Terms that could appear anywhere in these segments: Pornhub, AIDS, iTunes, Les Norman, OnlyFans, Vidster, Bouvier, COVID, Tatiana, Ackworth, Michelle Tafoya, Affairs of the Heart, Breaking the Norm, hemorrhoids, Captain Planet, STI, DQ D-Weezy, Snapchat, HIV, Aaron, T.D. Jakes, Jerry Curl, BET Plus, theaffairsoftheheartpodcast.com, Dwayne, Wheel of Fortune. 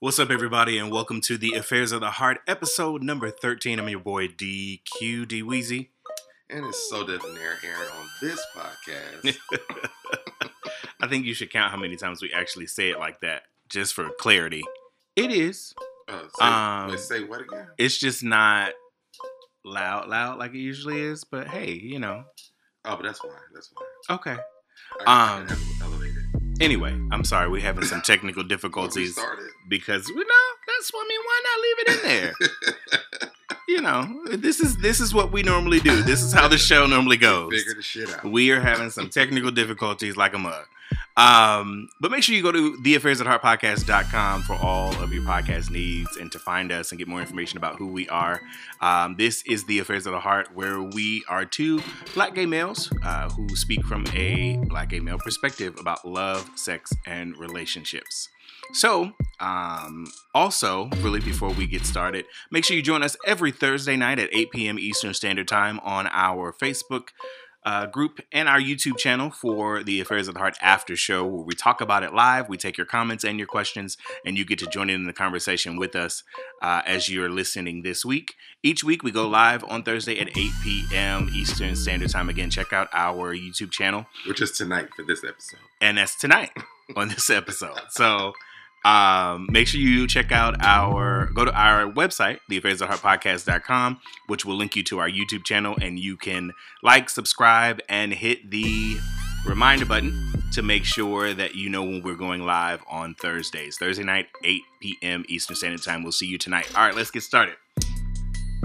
What's up, everybody, and welcome to the Affairs of the Heart, episode number 13. I'm your boy, DQ D-Weezy. And it's so debonair, Aaron, on this podcast. I think you should count how many times we actually say it like that, just for clarity. It is. Say what again? It's just not loud like it usually is, but hey, you know. Oh, but that's fine. Okay. I can elevate it. Anyway, I'm sorry, we're having some technical difficulties because why not leave it in there? You know, this is what we normally do. This is how the show normally goes. Figure the shit out. We are having some technical difficulties like a mug. But make sure you go to theaffairsoftheheartpodcast.com for all of your podcast needs and to find us and get more information about who we are. This is The Affairs of the Heart, where we are two black gay males who speak from a black gay male perspective about love, sex, and relationships. So, also, really, before we get started, make sure you join us every Thursday night at 8 p.m. Eastern Standard Time on our Facebook group and our YouTube channel for the Affairs of the Heart after show, where we talk about it live. We take your comments and your questions, and you get to join in the conversation with us as you're listening this week. Each week we go live on Thursday at 8 p.m. Eastern Standard Time. Again, check out our YouTube channel, which is tonight for this episode. And that's tonight on this episode. So make sure you check out go to our website, theaffairsoftheheartpodcast.com, which will link you to our YouTube channel, and you can like, subscribe, and hit the reminder button to make sure that you know when we're going live on Thursdays. Thursday night, 8 p.m. Eastern Standard Time. We'll see you tonight. All right, let's get started.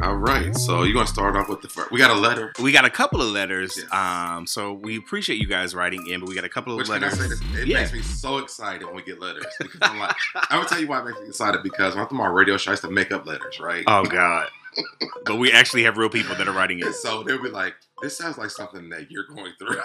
All right, so you're going to start off with the first. We got a letter. We got a couple of letters. Yes. So we appreciate you guys writing in, but we got a couple of letters. Can I say this? It makes me so excited when we get letters. Because I'm like, I would tell you why it makes me excited, because when I'm on my radio show, I used to make up letters, right? Oh, God. But we actually have real people that are writing in. So they'll be like, this sounds like something that you're going through.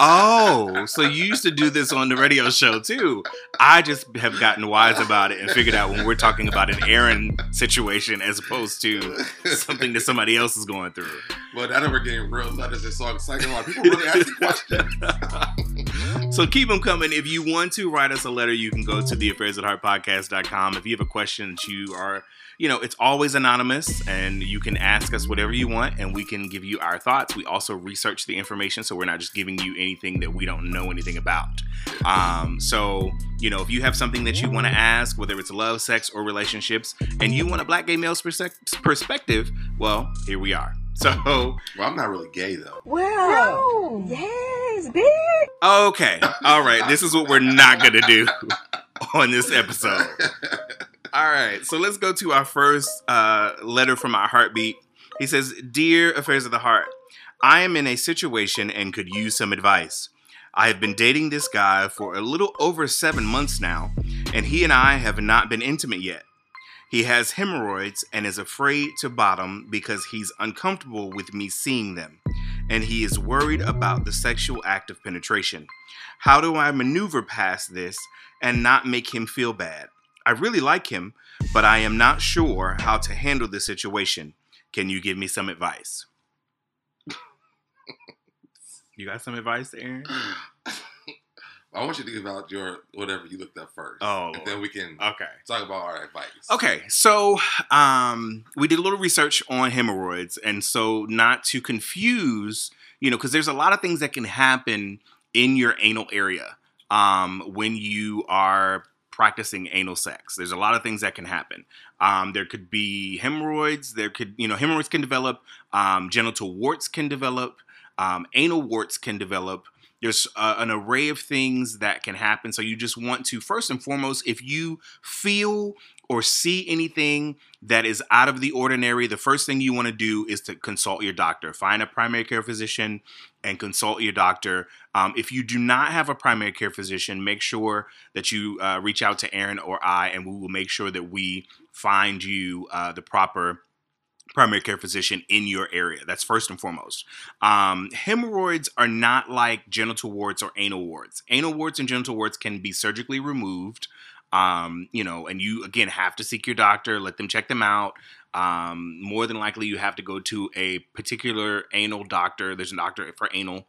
Oh, so you used to do this on the radio show too. I just have gotten wise about it and figured out when we're talking about an Aaron situation as opposed to something that somebody else is going through. Well, now that we're getting real letters, it's so exciting. Like, people really ask questions. So keep them coming. If you want to write us a letter, you can go to theaffairsoftheheartpodcast.com. If you have a question that it's always anonymous, and you can ask us whatever you want, and we can give you our thoughts. We also research the information, so we're not just giving you anything that we don't know anything about. So, you know, if you have something that you want to ask, whether it's love, sex, or relationships, and you want a black gay male's perspective, well, here we are. So, well, I'm not really gay though. Well, no. Yes, bitch. Okay, all right. This is what we're not gonna do on this episode. All right, so let's go to our first letter from our heartbeat. He says, Dear Affairs of the Heart, I am in a situation and could use some advice. I have been dating this guy for a little over 7 months now, and he and I have not been intimate yet. He has hemorrhoids and is afraid to bottom because he's uncomfortable with me seeing them, and he is worried about the sexual act of penetration. How do I maneuver past this and not make him feel bad? I really like him, but I am not sure how to handle the situation. Can you give me some advice? You got some advice, Aaron? I want you to give out your whatever you looked up first. Oh, and then we can talk about our advice. Okay, so we did a little research on hemorrhoids, and so not to confuse, you know, because there's a lot of things that can happen in your anal area when you are practicing anal sex. There's a lot of things that can happen. There could be hemorrhoids. Hemorrhoids can develop. Genital warts can develop. Anal warts can develop. There's an array of things that can happen. So you just want to, first and foremost, if you feel or see anything that is out of the ordinary, the first thing you want to do is to consult your doctor. Find a primary care physician and consult your doctor. If you do not have a primary care physician, make sure that you reach out to Aaron or I, and we will make sure that we find you the proper primary care physician in your area. That's first and foremost. Hemorrhoids are not like genital warts or anal warts. Anal warts and genital warts can be surgically removed. And you, again, have to seek your doctor, let them check them out. More than likely, you have to go to a particular anal doctor. There's a doctor for anal.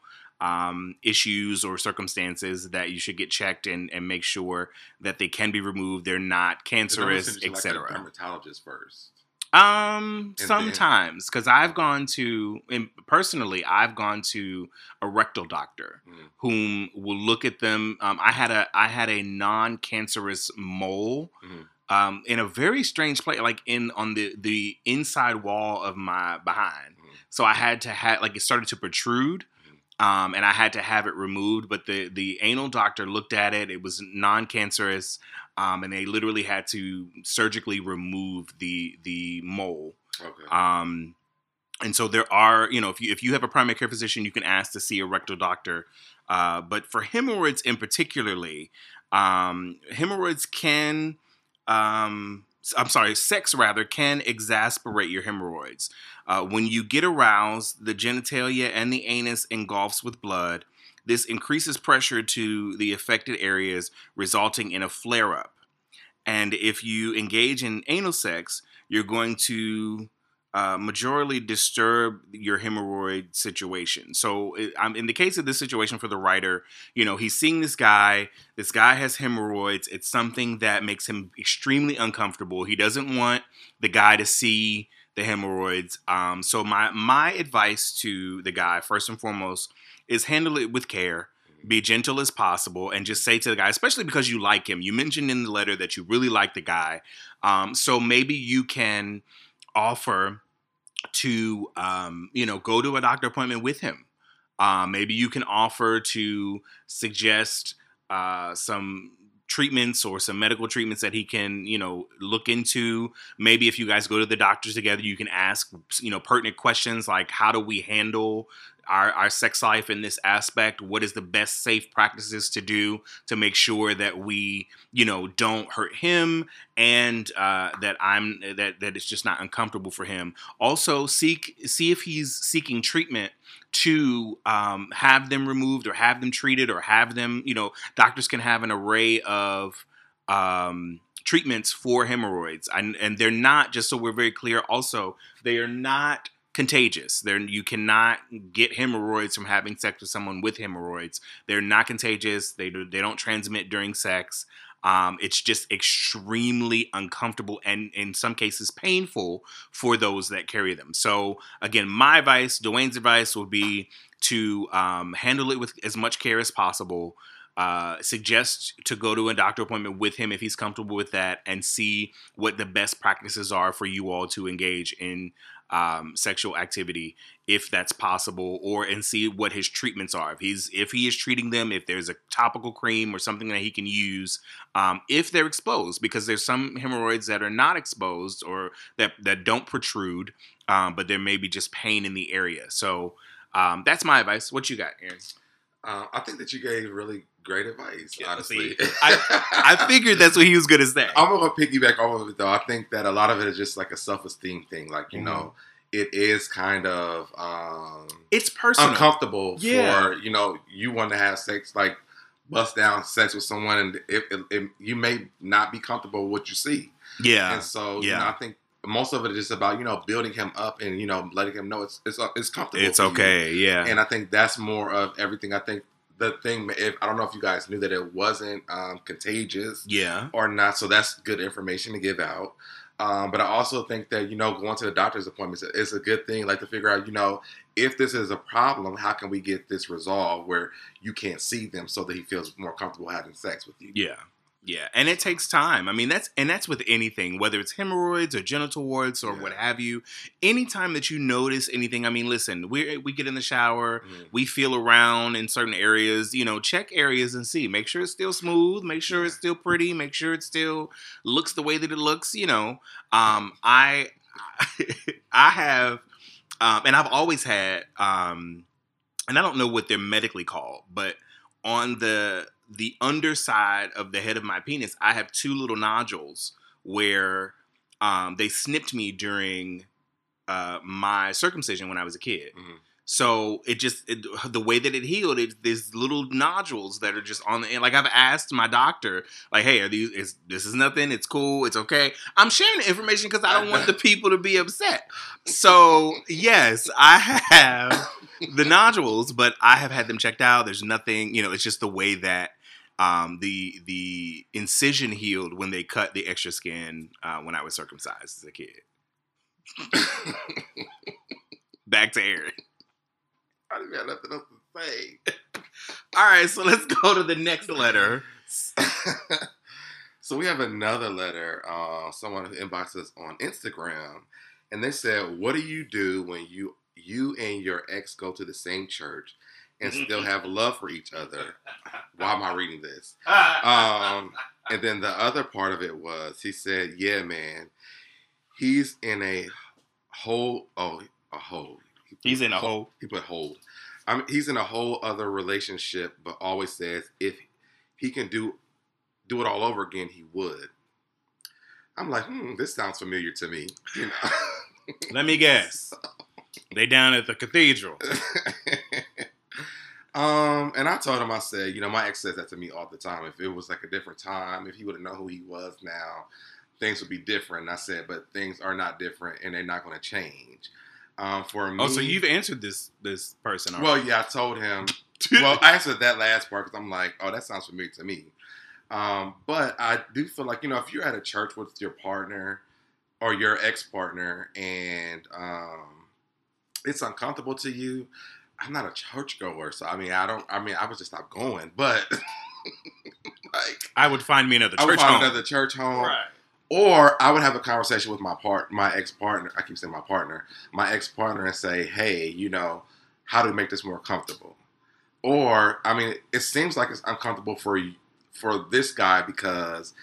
issues or circumstances that you should get checked and make sure that they can be removed. They're not cancerous, etc. Dermatologist first. Sometimes, because I've gone to, and personally, I've gone to a rectal doctor whom will look at them. I had a non-cancerous mole in a very strange place, like on the inside wall of my behind. So I had to have, like, it started to protrude. And I had to have it removed, but the anal doctor looked at it. It was non-cancerous, and they literally had to surgically remove the mole. Okay. And so there are, you know, if you have a primary care physician, you can ask to see a rectal doctor. But for hemorrhoids in particularly, hemorrhoids can, sex can exacerbate your hemorrhoids. When you get aroused, the genitalia and the anus engulfs with blood. This increases pressure to the affected areas, resulting in a flare-up. And if you engage in anal sex, you're going to majorly disturb your hemorrhoid situation. So in the case of this situation for the writer, you know, he's seeing this guy has hemorrhoids. It's something that makes him extremely uncomfortable. He doesn't want the guy to see the hemorrhoids. So my advice to the guy, first and foremost, is handle it with care. Be gentle as possible and just say to the guy, especially because you like him. You mentioned in the letter that you really like the guy. So maybe you can offer to, go to a doctor appointment with him. Maybe you can offer to suggest some treatments or some medical treatments that he can, you know, look into. Maybe if you guys go to the doctors together, you can ask, you know, pertinent questions like, how do we handle our sex life in this aspect? What is the best safe practices to do to make sure that we, you know, don't hurt him and that it's just not uncomfortable for him. Also, see if he's seeking treatment to have them removed or have them treated or have them, you know, doctors can have an array of treatments for hemorrhoids, and they're not, just so we're very clear also, they are not contagious. You cannot get hemorrhoids from having sex with someone with hemorrhoids. They're not contagious. They don't transmit during sex. It's just extremely uncomfortable and in some cases painful for those that carry them. So again, my advice, Dwayne's advice, would be to handle it with as much care as possible. Suggest to go to a doctor appointment with him if he's comfortable with that, and see what the best practices are for you all to engage in sexual activity, if that's possible, and see what his treatments are. If he is treating them, if there's a topical cream or something that he can use, if they're exposed, because there's some hemorrhoids that are not exposed or that don't protrude, but there may be just pain in the area. So that's my advice. What you got, Aaron? I think that you gave really great advice, honestly. I figured that's what he was going to say. I'm going to piggyback off of it, though. I think that a lot of it is just like a self-esteem thing. Like, you know, it is kind of... it's personal. Uncomfortable for, you know, you want to have sex, like bust down sex with someone, and it, you may not be comfortable with what you see. Yeah. And so, you know, I think most of it is just about, you know, building him up and, you know, letting him know it's comfortable. It's okay, yeah. And I think that's more of everything. I think the thing, I don't know if you guys knew that it wasn't contagious or not, so that's good information to give out. But I also think that, you know, going to the doctor's appointments is a good thing, like to figure out, you know, if this is a problem, how can we get this resolved where you can't see them so that he feels more comfortable having sex with you? Yeah. Yeah, and it takes time. I mean, that's with anything, whether it's hemorrhoids or genital warts or what have you. Anytime that you notice anything, I mean, listen, we get in the shower, we feel around in certain areas, you know, check areas and see. Make sure it's still smooth, make sure it's still pretty, make sure it still looks the way that it looks, you know. I have, and I've always had, and I don't know what they're medically called, but on the underside of the head of my penis, I have two little nodules where they snipped me during my circumcision when I was a kid. Mm-hmm. So it just, the way that it healed, it's these little nodules that are just on the end. Like, I've asked my doctor, like, hey, are these, this is nothing, it's cool, it's okay. I'm sharing the information because I don't want the people to be upset. So, yes, I have the nodules, but I have had them checked out. There's nothing, you know, it's just the way that the incision healed when they cut the extra skin when I was circumcised as a kid. Back to Aaron. I didn't have nothing else to say. All right, so let's go to the next letter. So we have another letter. Someone who inboxed us on Instagram, and they said, what do you do when you and your ex go to the same church and still have love for each other? Why am I reading this? And then the other part of it was, he said, yeah, man, he's in a hole. Oh, a hole. He's in a hole. He put hold. He's in a whole other relationship, but always says if he can do it all over again, he would. I'm like, this sounds familiar to me. You know? Let me guess. They down at the cathedral. And I told him, I said, you know, my ex says that to me all the time. If it was like a different time, if he would have known who he was now, things would be different. And I said, but things are not different, and they're not going to change. For me, so you've answered this person already. Well, yeah, I told him. Well, I answered that last part because I'm like, oh, that sounds familiar to me. But I do feel like, you know, if you're at a church with your partner or your ex-partner and it's uncomfortable to you, I'm not a churchgoer, so I would just stop going. But like, I would find me another church home. Right. Or I would have a conversation with my ex-partner. I keep saying my ex-partner, and say, "Hey, you know, how do we make this more comfortable?" Or, I mean, it seems like it's uncomfortable for this guy because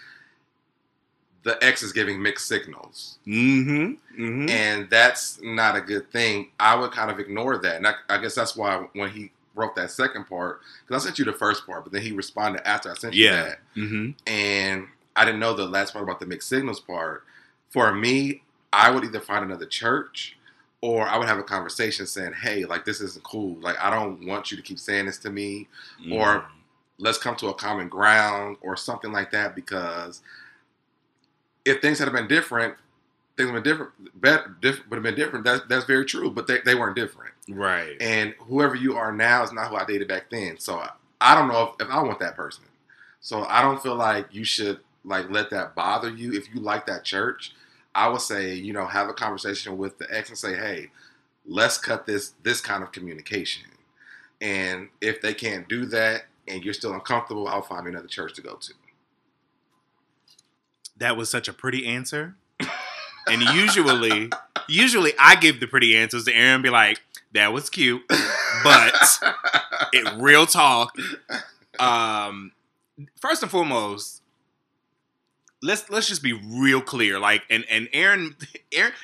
the ex is giving mixed signals, and that's not a good thing. I would kind of ignore that, and I guess that's why when he wrote that second part, because I sent you the first part, but then he responded after I sent you that, and I didn't know the last part about the mixed signals part. For me, I would either find another church or I would have a conversation saying, hey, like, this isn't cool. Like, I don't want you to keep saying this to me, or let's come to a common ground or something like that, because if things had been different, would have been different. That's very true, but they weren't different. Right. And whoever you are now is not who I dated back then. So I don't know if I want that person. So I don't feel like you should let that bother you. If you like that church, I would say, you know, have a conversation with the ex and say, hey, let's cut this kind of communication. And if they can't do that and you're still uncomfortable, I'll find me another church to go to. That was such a pretty answer. And usually I give the pretty answers to Aaron and be like, that was cute, but it real talk. First and foremost, let's just be real clear, like, and Aaron,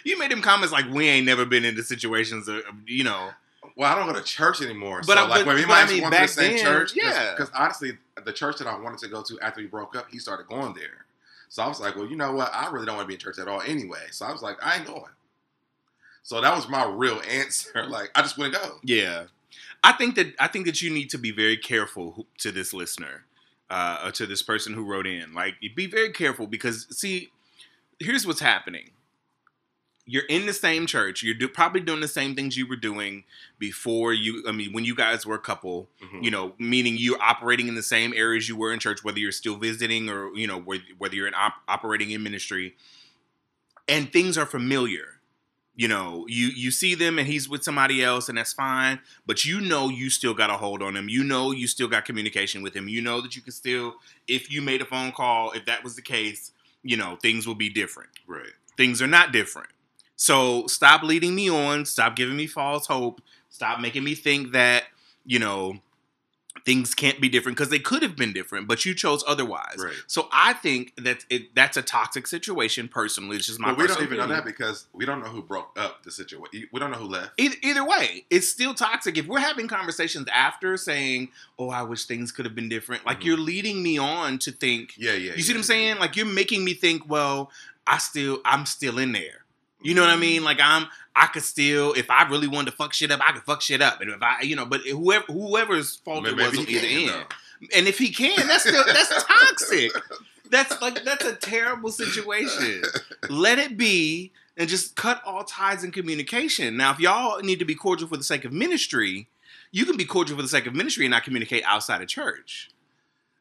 you made him comments like we ain't never been into situations, you know. Well, I don't go to church anymore, but so we might have gone to the same church, yeah. Because honestly, the church that I wanted to go to after we broke up, he started going there, so I was like, well, you know what, I really don't want to be in church at all anyway, so I was like, I ain't going. So that was my real answer, like I just wouldn't go. Yeah, I think that you need to be very careful to this listener. To this person who wrote in. Like, be very careful because, see, here's what's happening. You're in the same church. You're probably doing the same things you were doing before when you guys were a couple, you know, meaning you're operating in the same areas you were in church, whether you're still visiting or, you know, whether you're operating in ministry. And things are familiar. You know, you see them and he's with somebody else and that's fine. But you know you still got a hold on him. You know you still got communication with him. You know that you can still, if you made a phone call, if that was the case, you know, things will be different. Right. Things are not different. So stop leading me on. Stop giving me false hope. Stop making me think that, you know, things can't be different because they could have been different, but you chose otherwise. Right. So I think that that's a toxic situation. Personally, it's just my. But we don't even know that because we don't know who broke up the situation. We don't know who left. Either way, it's still toxic. If we're having conversations after saying, "Oh, I wish things could have been different," like you're leading me on to think. Yeah, yeah. You see what I'm saying? Like you're making me think. Well, I'm still in there. You know what I mean? Like I could still, if I really wanted to fuck shit up, I could fuck shit up. And if I, you know, but whoever's fault it was on either end. And if he can, that's still, that's toxic. That's a terrible situation. Let it be and just cut all ties in communication. Now, if y'all need to be cordial for the sake of ministry, you can be cordial for the sake of ministry and not communicate outside of church.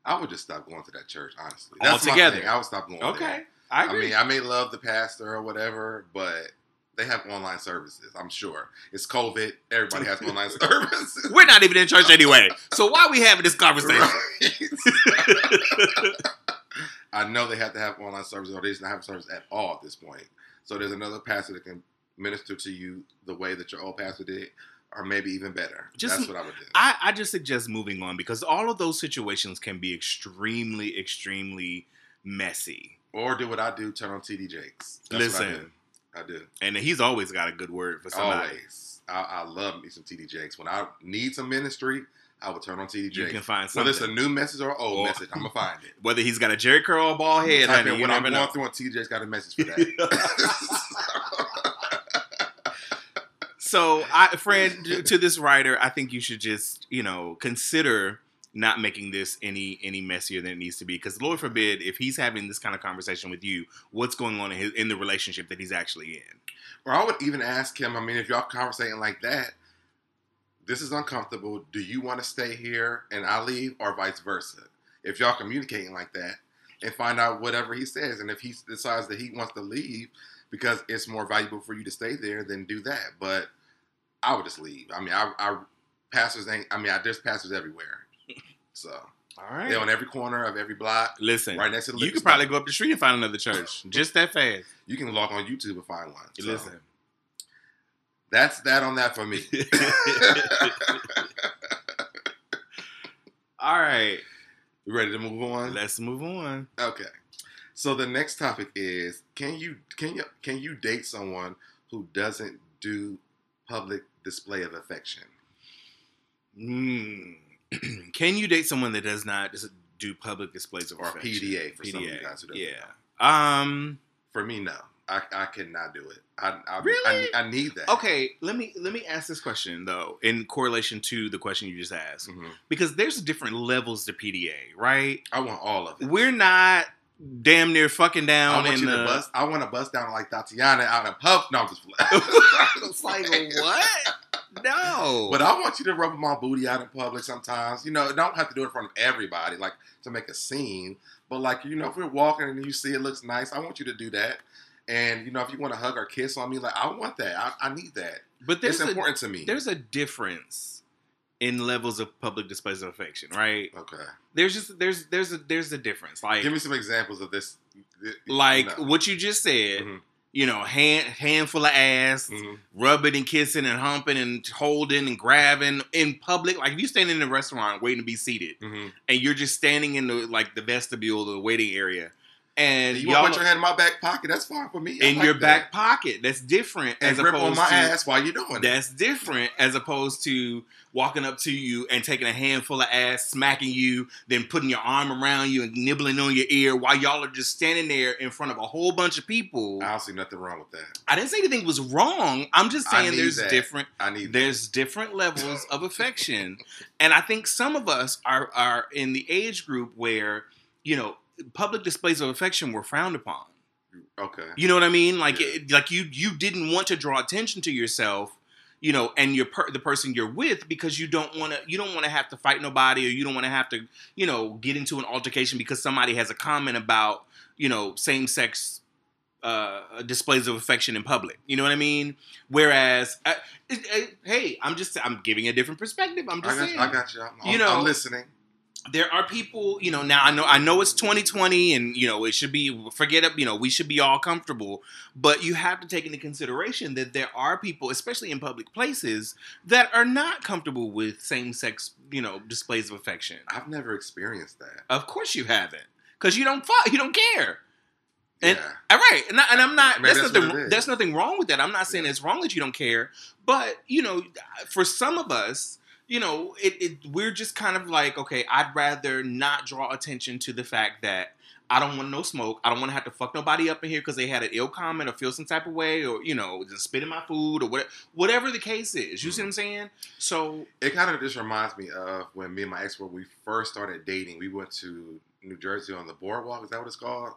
I would just stop going to that church, honestly. That's altogether. My thing. I would stop going there. Okay. I agree. I mean, I may love the pastor or whatever, but they have online services, I'm sure. It's COVID. Everybody has online services. We're not even in church anyway. So why are we having this conversation? Right. I know they have to have online services, or they just not have service at all at this point. So there's another pastor that can minister to you the way that your old pastor did, or maybe even better. That's what I would do. I just suggest moving on, because all of those situations can be extremely, extremely messy. Or do what I do, turn on T.D. Jakes. Listen. I do. And he's always got a good word for somebody. Always. I love me some T.D. Jakes. When I need some ministry, I will turn on T.D. Jakes. You can find something. Whether it's a new message or an old message, I'm going to find it. Whether he's got a Jerry Curl or bald head. Honey, when I'm going through on T.D. Jakes, got a message for that. So, friend, to this writer, I think you should just, you know, consider not making this any messier than it needs to be. Because Lord forbid, if he's having this kind of conversation with you, what's going on in the relationship that he's actually in? Or I would even ask him, I mean, if y'all conversating like that, this is uncomfortable. Do you want to stay here and I leave, or vice versa? If y'all communicating like that, and find out whatever he says. And if he decides that he wants to leave because it's more valuable for you to stay there, then do that. But I would just leave. I mean, there's pastors everywhere. So, all right. They're on every corner of every block. Listen, right next to the liquor store. You could probably go up the street and find another church just that fast. You can log on YouTube and find one. So. Listen, that's that on that for me. All right. You ready to move on? Let's move on. Okay. So the next topic is: can you date someone who doesn't do public display of affection? Can you date someone that does not do public displays of affection? Or PDA for some of you guys who don't. Yeah. For me, no. I cannot do it. Really? I need that. Okay, let me ask this question though, in correlation to the question you just asked, because there's different levels to PDA, right? I want all of it. We're not damn near fucking down. I want to bust down like Tatiana out in pub. No, I'm just playing. It's like what? No. But I want you to rub my booty out in public sometimes. You know, don't have to do it in front of everybody, like to make a scene. But like, you know, if we're walking and you see it looks nice, I want you to do that. And, you know, if you want to hug or kiss on me, like, I want that. I need that. But it's important to me. There's a difference in levels of public displays of affection, right? Okay. There's a difference. Like, give me some examples of this. Like what you just said, you know, handful of ass, rubbing and kissing and humping and holding and grabbing in public. Like if you stand in a restaurant waiting to be seated and you're just standing in the vestibule, the waiting area. And you want to put your hand in my back pocket? That's fine for me. Back pocket, that's different. And as rip opposed on my ass while you're doing it. That's different as opposed to walking up to you and taking a handful of ass, smacking you, then putting your arm around you and nibbling on your ear while y'all are just standing there in front of a whole bunch of people. I don't see nothing wrong with that. I didn't say anything was wrong. I'm just saying there's different levels of affection, and I think some of us are in the age group where, you know, public displays of affection were frowned upon. Okay. You know what I mean? Like, you didn't want to draw attention to yourself, you know, and the person you're with, because you don't want to have to fight nobody, or you don't want to have to, you know, get into an altercation because somebody has a comment about, you know, same-sex displays of affection in public. You know what I mean? Whereas, hey, I'm giving a different perspective. I'm just saying. I got you. I'm listening. There are people, you know, now I know it's 2020 and, you know, it should be, forget it, you know, we should be all comfortable. But you have to take into consideration that there are people, especially in public places, that are not comfortable with same-sex, you know, displays of affection. I've never experienced that. Of course you haven't. Because you don't care. And, yeah. All right. And I'm not, that's nothing wrong with that. I'm not saying it's wrong that you don't care. But, you know, for some of us, you know, we're just kind of like, okay, I'd rather not draw attention to the fact that I don't want no smoke. I don't want to have to fuck nobody up in here because they had an ill comment or feel some type of way or, you know, just spitting my food or whatever the case is. You see what I'm saying? So it kind of just reminds me of when me and my ex, when we first started dating, we went to New Jersey on the boardwalk. Is that what it's called?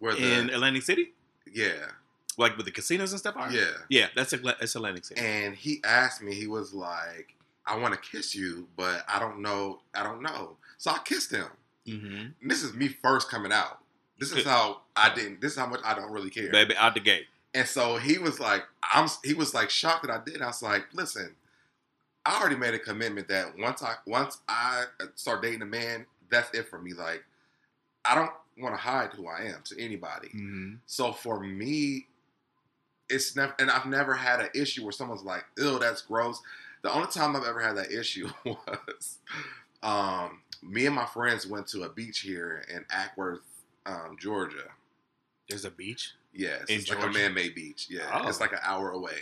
In Atlantic City? Yeah. Like with the casinos and stuff? Yeah. Yeah, that's Atlantic City. And he asked me, he was like, I want to kiss you, but I don't know. So I kissed him. Mm-hmm. This is me first coming out. This is how much I don't really care, baby, out the gate. And so he was like, he was like shocked that I did. I was like, listen, I already made a commitment that once I start dating a man, that's it for me. Like, I don't want to hide who I am to anybody. Mm-hmm. So for me, it's never, and I've never had an issue where someone's like, ew, that's gross. The only time I've ever had that issue was, me and my friends went to a beach here in Ackworth, Georgia. There's a beach? Yes. It's like a man-made beach. Yeah. Oh. It's like an hour away.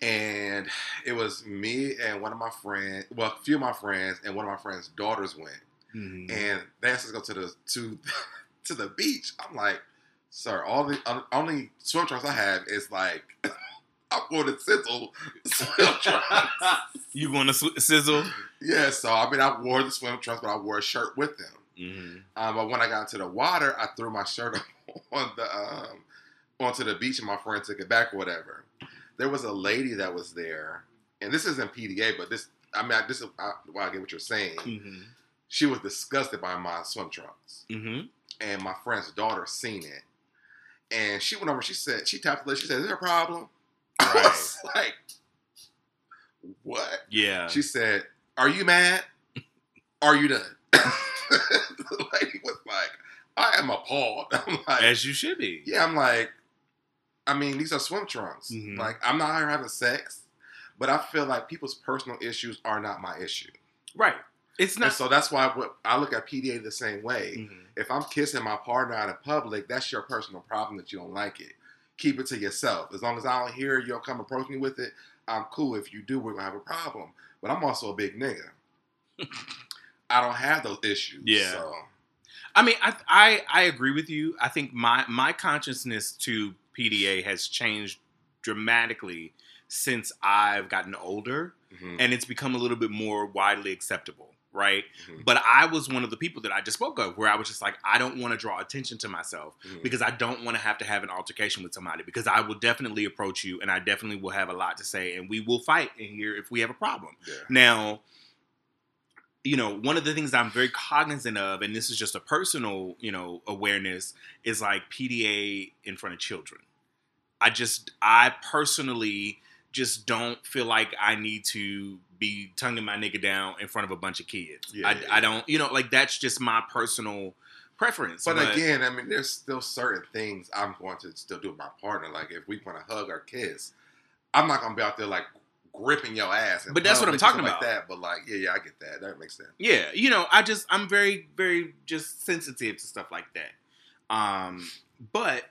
And it was me and one of my friends, well, a few of my friends, and one of my friends' daughters went. Mm-hmm. And they asked us to go to the beach. I'm like, sir, all the only swim trunks I have is like... I'm going to sizzle swim trunks. You going to sizzle? Yeah, so I mean, I wore the swim trunks, but I wore a shirt with them. Mm-hmm. But when I got into the water, I threw my shirt onto the beach, and my friend took it back or whatever. There was a lady that was there, and this isn't PDA, but I get what you're saying. Mm-hmm. She was disgusted by my swim trunks, mm-hmm. and my friend's daughter seen it, and she went over. She tapped the lid. She said, "Is there a problem?" Right. I was like, what? Yeah. She said, are you mad? Are you done? The lady was like, I am appalled. I'm like, as you should be. Yeah, I'm like, I mean, these are swim trunks. Mm-hmm. Like, I'm not here having sex, but I feel like people's personal issues are not my issue. Right. It's not. And so that's why I look at PDA the same way. Mm-hmm. If I'm kissing my partner out in public, that's your personal problem that you don't like it. Keep it to yourself. As long as I don't hear you come approach me with it, I'm cool. If you do, we're going to have a problem. But I'm also a big nigga. I don't have those issues. Yeah. So. I mean, I agree with you. I think my consciousness to PDA has changed dramatically since I've gotten older. Mm-hmm. And it's become a little bit more widely acceptable. Right? Mm-hmm. But I was one of the people that I just spoke of where I was just like, I don't want to draw attention to myself mm-hmm. because I don't want to have an altercation with somebody because I will definitely approach you and I definitely will have a lot to say and we will fight in here if we have a problem. Yeah. Now, you know, one of the things I'm very cognizant of, and this is just a personal, you know, awareness, is like PDA in front of children. I personally just don't feel like I need to be tonguing my nigga down in front of a bunch of kids. Yeah, I don't, you know, like that's just my personal preference. But again, I mean, there's still certain things I'm going to still do with my partner. Like if we want to hug or kiss, I'm not going to be out there like gripping your ass. But that's what I'm talking about. Like that, but like, yeah, I get that. That makes sense. Yeah. You know, I'm very, very just sensitive to stuff like that. But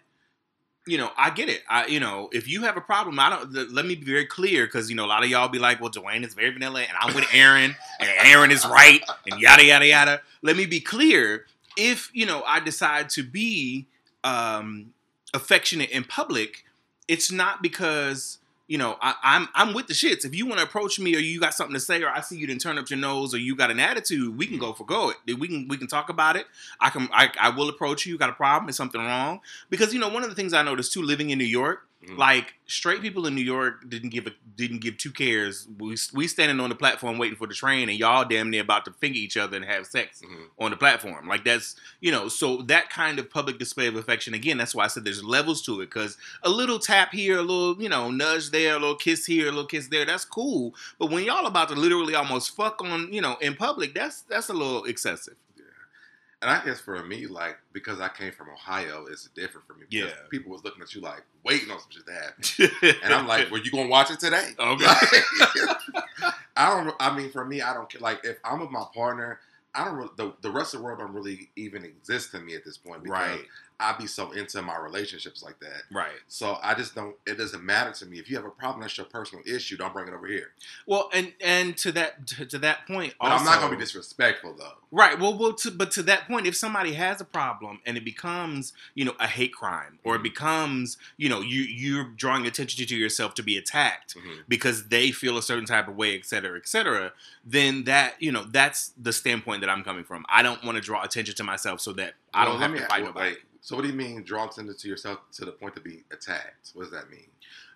you know, I get it. You know, if you have a problem, let me be very clear because, you know, a lot of y'all be like, well, Dwayne is very vanilla and I'm with Aaron and Aaron is right and yada, yada, yada. Let me be clear. If, you know, I decide to be affectionate in public, it's not because, you know, I'm with the shits. If you want to approach me or you got something to say or I see you didn't turn up your nose or you got an attitude, we can go. We can talk about it. I will approach you. You got a problem? Is something wrong? Because, you know, one of the things I noticed too, living in New York, like straight people in New York didn't give two cares. We standing on the platform waiting for the train and y'all damn near about to finger each other and have sex on the platform. Like that's, you know, so that kind of public display of affection, again, that's why I said there's levels to it because a little tap here, a little, you know, nudge there, a little kiss here, a little kiss there, that's cool. But when y'all about to literally almost fuck on, you know, in public, that's a little excessive. And I guess for me, like, because I came from Ohio, it's different for me. Because people was looking at you like, waiting on some shit to happen. And I'm like, well, you going to watch it today? Okay. I mean, for me, I don't care. Like, if I'm with my partner, I don't really, the rest of the world don't really even exist to me at this point because I be so into my relationships like that. Right. So I just don't, it doesn't matter to me. If you have a problem, that's your personal issue. Don't bring it over here. Well, and to that point, but also, I'm not going to be disrespectful though. Right. But to that point, if somebody has a problem and it becomes, you know, a hate crime or it becomes, you know, you're drawing attention to yourself to be attacked because they feel a certain type of way, et cetera, then that, you know, that's the standpoint that I'm coming from. I don't want to draw attention to myself so that I don't have to fight nobody. Like, so what do you mean draw attention to yourself to the point to be attacked? What does that mean?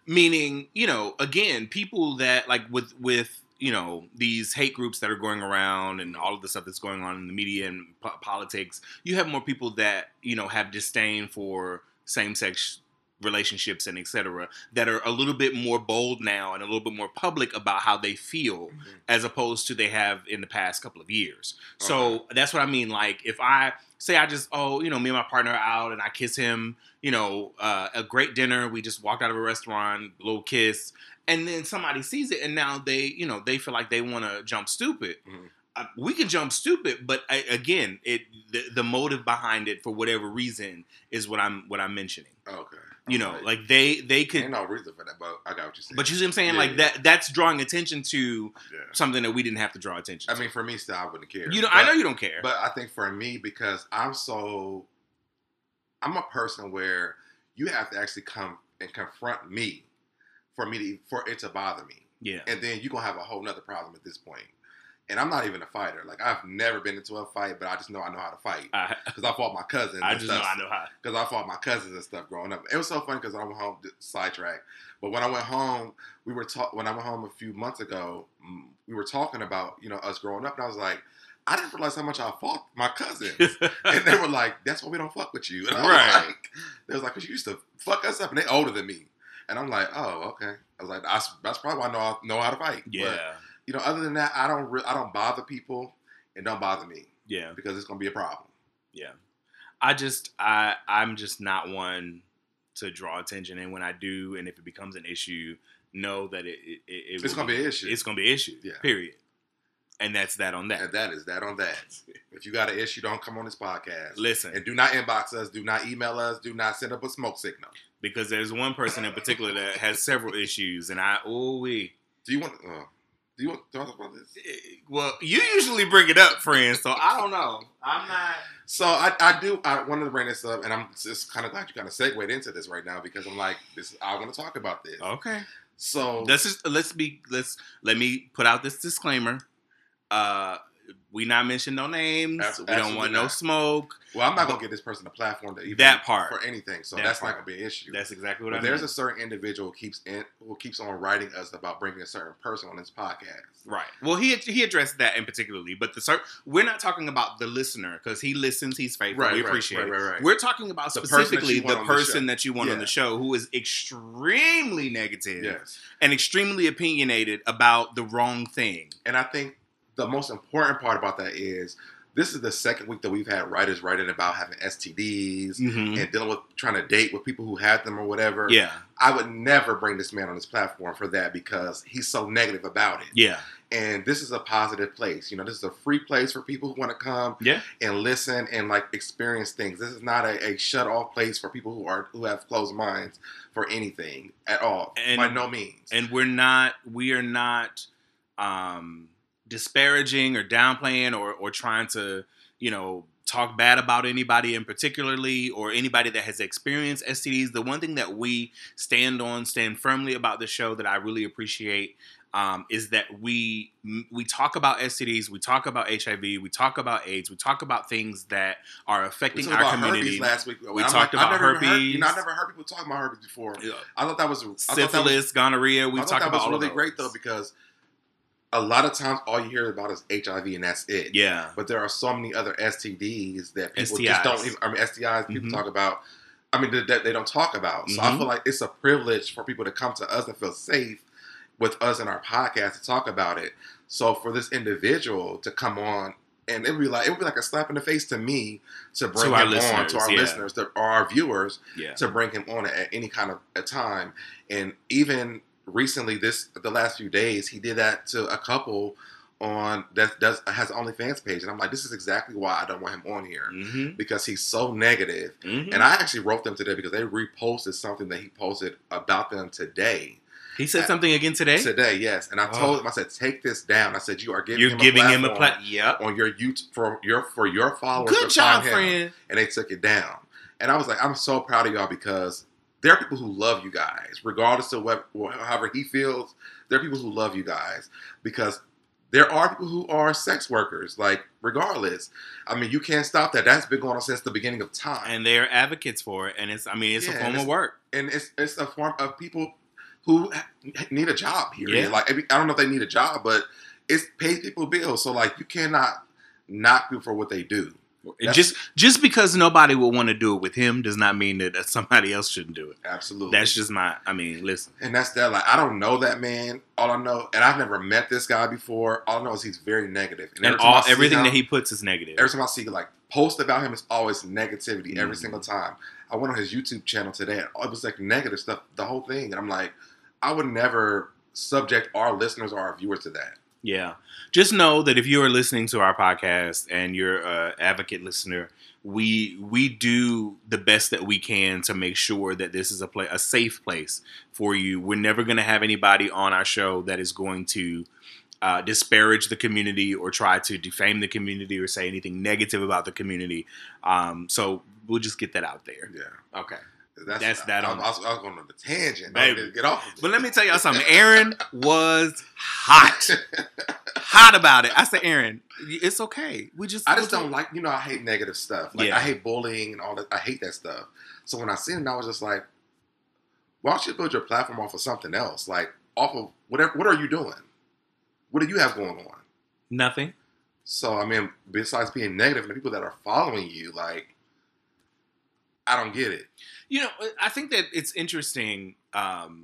Meaning, you know, again, people that like with you know, these hate groups that are going around and all of the stuff that's going on in the media and politics, you have more people that, you know, have disdain for same-sex relationships and et cetera, that are a little bit more bold now and a little bit more public about how they feel as opposed to they have in the past couple of years. Okay. So that's what I mean. Like if I say I just, oh, you know, me and my partner are out and I kiss him, you know, a great dinner. We just walked out of a restaurant, little kiss, and then somebody sees it and now they, you know, they feel like they want to jump stupid. We can jump stupid, but again, the motive behind it for whatever reason is what I'm mentioning. Okay, you know, like they could. Ain't no reason for that, but I got what you saying. But you see what I'm saying? Yeah, like that's drawing attention to something that we didn't have to draw attention to. I mean, for me, still, I wouldn't care. You know, I know you don't care, but I think for me, because I'm a person where you have to actually come and confront me for it to bother me. Yeah, and then you're gonna have a whole nother problem at this point. And I'm not even a fighter. Like, I've never been into a fight, but I just know I know how to fight. Because I fought my cousins and stuff. I just know I know how. Because I fought my cousins and stuff growing up. It was so funny because I went home, sidetrack. But when I went home, when I went home a few months ago, we were talking about, you know, us growing up. And I was like, I didn't realize how much I fought my cousins. And they were like, that's why we don't fuck with you. And I was like, they was like, because you used to fuck us up. And they older than me. And I'm like, oh, okay. I was like, that's probably why I know how to fight. Yeah. But, you know, other than that, I don't bother people, and don't bother me. Yeah, because it's gonna be a problem. Yeah, I'm just not one to draw attention, and when I do, and if it becomes an issue, know that it's gonna be an issue. It's gonna be an issue. Yeah. Period. And that's that on that. And that is that on that. If you got an issue, don't come on this podcast. Listen. And do not inbox us. Do not email us. Do not send up a smoke signal. Because there's one person in particular that has several issues, and do you want? Do you want to talk about this? Well, you usually bring it up, friends, so I don't know. I'm not. So I wanted to bring this up, and I'm just kind of glad you kind of segued into this right now because I'm like, I want to talk about this. Okay. So let me put out this disclaimer. We not mention no names. We don't want no smoke. Well, I'm not going to get this person a platform to even that part for anything, so that's not going to be an issue. That's exactly what I mean. There's a certain individual who keeps on writing us about bringing a certain person on this podcast. Right. Well, he addressed that in particularly, but we're not talking about the listener because he listens, he's faithful, we appreciate it. Right. We're talking about specifically the person that you want on the show who is extremely negative and extremely opinionated about the wrong thing. And I think the most important part about that is this is the second week that we've had writers writing about having STDs and dealing with trying to date with people who had them or whatever. Yeah. I would never bring this man on this platform for that because he's so negative about it. Yeah. And this is a positive place. You know, this is a free place for people who want to come and listen and like experience things. This is not a shut off place for people who have closed minds for anything at all. And, by no means. And we are not disparaging or downplaying or trying to, you know, talk bad about anybody in particularly or anybody that has experienced STDs. The one thing that we stand firmly about the show that I really appreciate is that we talk about STDs, we talk about HIV, we talk about AIDS, we talk about things that are affecting our community. Last week, we talked about herpes. I never heard people talk about herpes before. I thought that was syphilis, gonorrhea. We talked about all of those. Really great though because a lot of times, all you hear about is HIV, and that's it. Yeah. But there are so many other STDs that people just don't even... I mean, STIs, people talk about... I mean, that they don't talk about. So I feel like it's a privilege for people to come to us and feel safe with us in our podcast to talk about it. So for this individual to come on, and it would be like a slap in the face to me to bring him on, to our listeners, to our viewers, to bring him on at any kind of a time. And even... recently, the last few days, he did that to a couple on that has an OnlyFans page, and I'm like, this is exactly why I don't want him on here, because he's so negative. And I actually wrote them today because they reposted something that he posted about them today. He said something again today? Today, yes. And I told him, I said, take this down. I said, you are giving him a platform on your YouTube for your followers. Good job, friend. And they took it down. And I was like, I'm so proud of y'all, because there are people who love you guys, regardless of what, however he feels. There are people who love you guys, because there are people who are sex workers, like, regardless. I mean, you can't stop that. That's been going on since the beginning of time. And they are advocates for it. And it's, I mean, it's a form of work. And it's a form of people who need a job here. Yeah. Like, I don't know if they need a job, but it's pays people bills. So, like, you cannot knock people for what they do. Just because nobody will want to do it with him does not mean that somebody else shouldn't do it. Absolutely. That's just my, I mean, listen. And that's that. Like, I don't know that man. All I know, and I've never met this guy before, all I know is he's very negative. And everything that he puts is negative. Every time I see, like, post about him, it's always negativity every single time. I went on his YouTube channel today, and it was, like, negative stuff, the whole thing. And I'm like, I would never subject our listeners or our viewers to that. Yeah. Just know that if you are listening to our podcast and you're an advocate listener, we do the best that we can to make sure that this is a safe place for you. We're never going to have anybody on our show that is going to disparage the community or try to defame the community or say anything negative about the community. So we'll just get that out there. Yeah. Okay. I was going on the tangent. Baby. Get off of it. But let me tell y'all something. Aaron was hot about it. I said, Aaron, it's okay. I just don't like, I hate negative stuff. Like, I hate bullying and all that. I hate that stuff. So when I seen it, I was just like, why don't you build your platform off of something else? Like, off of whatever. What are you doing? What do you have going on? Nothing. So, I mean, besides being negative, the people that are following you, like, I don't get it. I think that it's interesting, and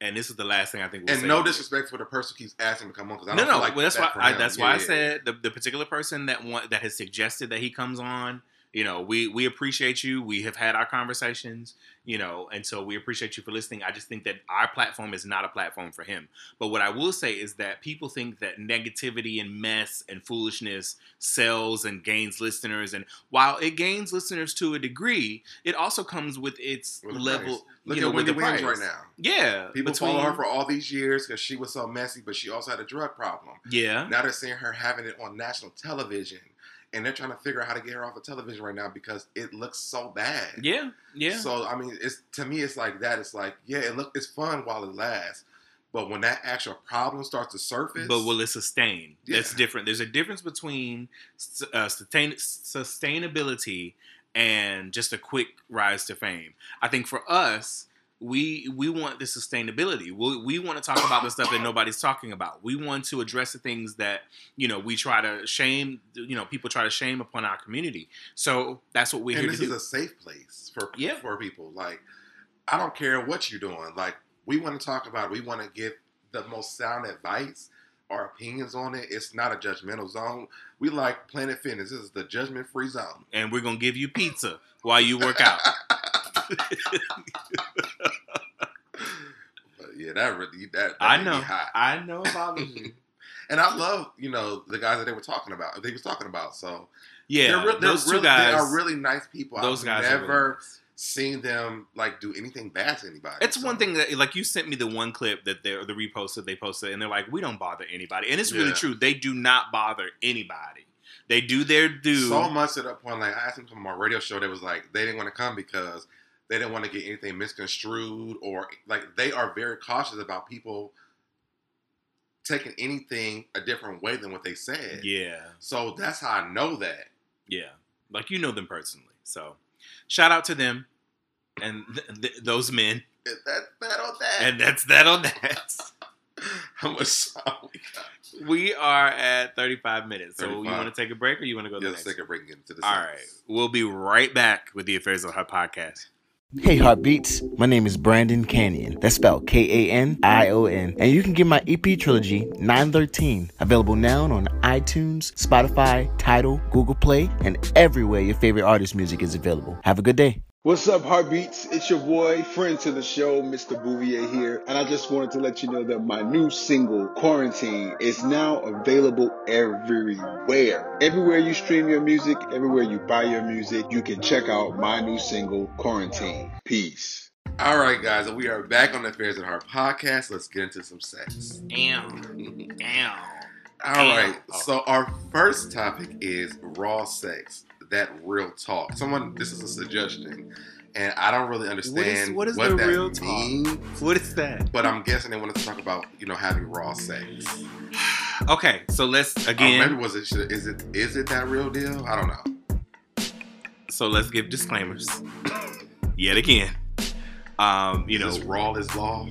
this is the last thing I think we'll say. And no disrespect for the person who keeps asking him to come on, because I don't feel like that's why I said the particular person that has suggested that he comes on, we appreciate you. We have had our conversations, and so we appreciate you for listening. I just think that our platform is not a platform for him. But what I will say is that people think that negativity and mess and foolishness sells and gains listeners. And while it gains listeners to a degree, it also comes with its level. Look at Wendy Williams right now. Yeah. People follow her for all these years because she was so messy, but she also had a drug problem. Yeah. Now they're seeing her having it on national television. And they're trying to figure out how to get her off of television right now because it looks so bad. Yeah, yeah. So, I mean, to me, it's like that. It's like, yeah, it's fun while it lasts. But when that actual problem starts to surface... But will it sustain? Yeah. That's different. There's a difference between sustainability and just a quick rise to fame. I think for us... We want the sustainability. We want to talk about the stuff that nobody's talking about. We want to address the things that, we try to shame, people try to shame upon our community. So that's what we're here to do. And this is a safe place for people. Like, I don't care what you're doing. Like, we want to talk about it. We want to give the most sound advice, our opinions on it. It's not a judgmental zone. We like Planet Fitness. This is the judgment-free zone. And we're going to give you pizza while you work out. But yeah, that I know. I know about you, and I love the guys that they were talking about. So yeah, those two guys they are really nice people. I've never seen them like do anything bad to anybody. It's one thing that you sent me the one clip that the repost that they posted, and they're like, we don't bother anybody, and it's really true. They do not bother anybody. They do their due. So much to that point, like I asked them on my radio show, they was like they didn't want to come because. They didn't want to get anything misconstrued or they are very cautious about people taking anything a different way than what they said. Yeah. So that's how I know that. Yeah. Like them personally. So shout out to them and those men. That's that on that. And that's that on that. How much time we got? We are at 35 minutes. 35. So you want to take a break or you want to go to the next? Let's take a break and get into the All sentence. Right. We'll be right back with the Affairs of the Heart podcast. Hey Heartbeats, my name is Brandon Canyon, that's spelled K-A-N-I-O-N, and you can get my EP trilogy 913, available now on iTunes, Spotify, Tidal, Google Play, and everywhere your favorite artist music is available. Have a good day. What's up, Heartbeats? It's your boy, friend to the show, Mr. Bouvier here, and I just wanted to let you know that my new single, Quarantine, is now available everywhere. Everywhere you stream your music, everywhere you buy your music, you can check out my new single, Quarantine. Peace. All right, guys, and we are back on the Affairs of the Heart podcast. Let's get into some sex. All right, so our first topic is raw sex. That real talk. Someone, this is a suggestion, and I don't really understand what the real talk means. What is that? But I'm guessing they wanted to talk about, you know, having raw sex. Okay, so let's again. Maybe is it that real deal? I don't know. So let's give disclaimers. Yet again, you know, raw is law.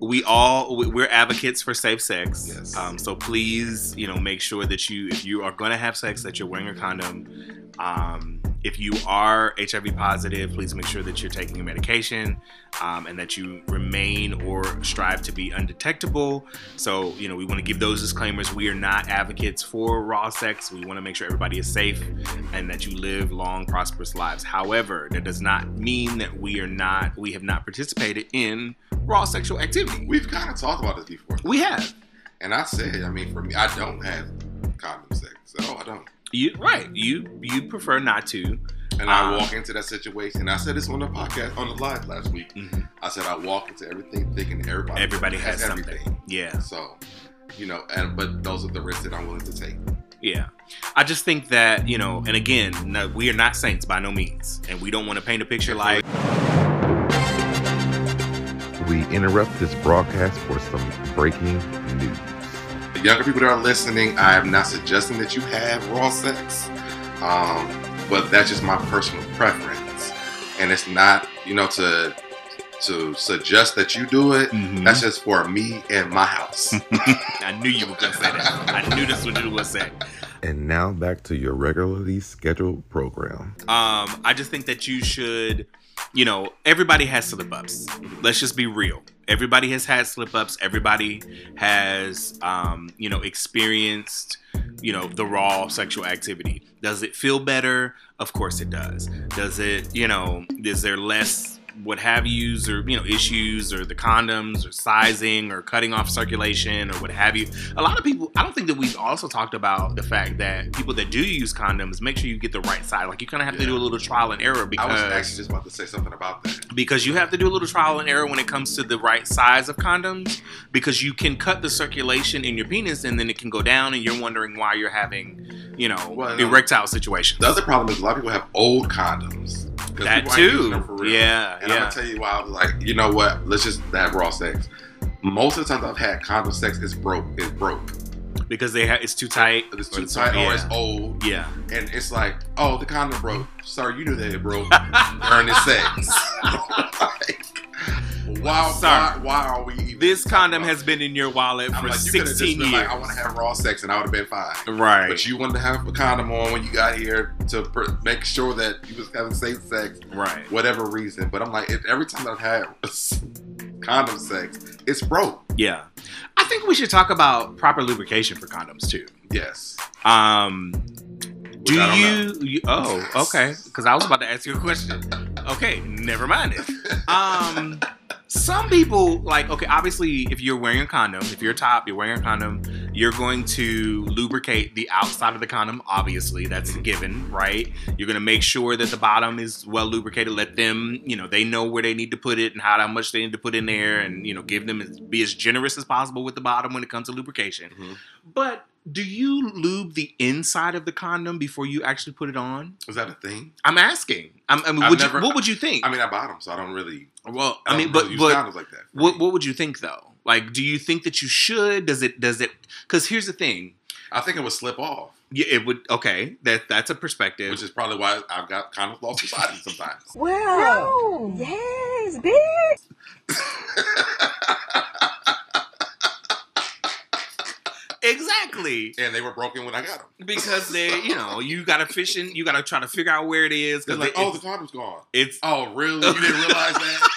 We're advocates for safe sex. Yes. So please, you know, make sure that if you are going to have sex, that you're wearing a condom. If you are HIV positive, please make sure that you're taking your medication and that you remain or strive to be undetectable. So, you know, we want to give those disclaimers. We are not advocates for raw sex. We want to make sure everybody is safe and that you live long, prosperous lives. However, that does not mean that we have not participated in raw sexual activity. We've kind of talked about this before. We have. And I said, I mean, for me, I don't have condom sex. So I don't. You, right. You prefer not to. And I walk into that situation. And I said this on the podcast, on the live last week. Mm-hmm. I said I walk into everything thinking everybody has something. Everything. Yeah. So, you know, but those are the risks that I'm willing to take. Yeah. I just think that, you know, and again, no, we are not saints by no means. And we don't want to paint a picture like... We interrupt this broadcast for some breaking news. The younger people that are listening, I am not suggesting that you have raw sex, but that's just my personal preference, and it's not, you know, to suggest that you do it. Mm-hmm. That's just for me and my house. I knew you were gonna say that. I knew this was what you were gonna say. And now back to your regularly scheduled program. I just think that you should. You know, everybody has slip-ups. Let's just be real. Everybody has had slip-ups. Everybody has, you know, experienced, you know, the raw sexual activity. Does it feel better? Of course it does. Does it, you know, is there less what have yous or, you know, issues or the condoms or sizing or cutting off circulation or what have you? A lot of people, I don't think that we've also talked about the fact that people that do use condoms, make sure you get the right size. Like, you kind of have to do a little trial and error because... I was actually just about to say something about that. Because you have to do a little trial and error when it comes to the right size of condoms, because you can cut the circulation in your penis and then it can go down and you're wondering why you're having, you know, erectile situations. The other problem is a lot of people have old condoms. That too. For real. Yeah. And I'm going to tell you why I was like, you know what? Let's just have raw sex. Most of the times I've had condom sex, it's broke. Because it's too tight. It's too tight or it's old. Yeah. And it's like, oh, the condom broke. Sorry, you knew that it broke during the sex. Like, why are we even... This condom has been in your wallet for 16 years. I want to have raw sex and I would have been fine. Right. But you wanted to have a condom on when you got here to make sure that you was having safe sex. Right. Whatever reason. But I'm like, every time I've had condom sex, it's broke. Yeah. I think we should talk about proper lubrication for condoms too. Yes. Okay. Because I was about to ask you a question. Okay, never mind it. Some people, like, okay, obviously, if you're wearing a condom, if you're top, you're wearing a condom, you're going to lubricate the outside of the condom, obviously. That's a given, right? You're going to make sure that the bottom is well lubricated. Let them, you know, they know where they need to put it and how much they need to put in there and, you know, be as generous as possible with the bottom when it comes to lubrication. Mm-hmm. But... do you lube the inside of the condom before you actually put it on? Is that a thing? I'm asking. What would you think? I mean, I bought them, so I don't really. Well, I mean, but use condoms like that. What would you think though? Like, do you think that you should? Does it? Because here's the thing. I think it would slip off. Yeah, it would. Okay, that's a perspective, which is probably why I've got kind of lost my body sometimes. Well, no. Yes, bitch. Exactly. And they were broken when I got them. Because they, you know, you got to fish in, you got to try to figure out where it is. Because like, the condom's gone. It's, oh, really? You didn't realize that?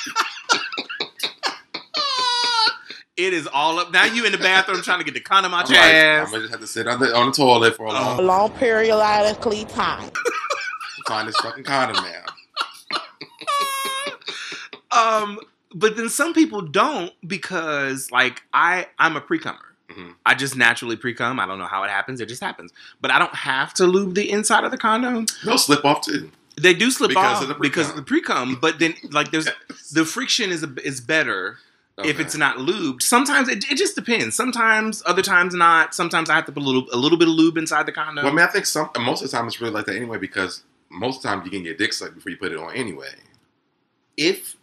It is all up. Now you in the bathroom trying to get the condom out your ass. I'm going to just have to sit on the toilet for a long periodically time. Find this fucking condom now. But then some people don't because, like, I'm a pre-cummer. Mm-hmm. I just naturally pre-cum. I don't know how it happens. It just happens. But I don't have to lube the inside of the condom. They'll slip off too. They do slip off because of the pre-cum. But then, like, there's the friction is better if it's not lubed. Sometimes it just depends. Sometimes, other times not. Sometimes I have to put a little bit of lube inside the condom. Well, I mean, I think most of the time it's really like that anyway because most of the time you can get dick sucked before you put it on anyway. If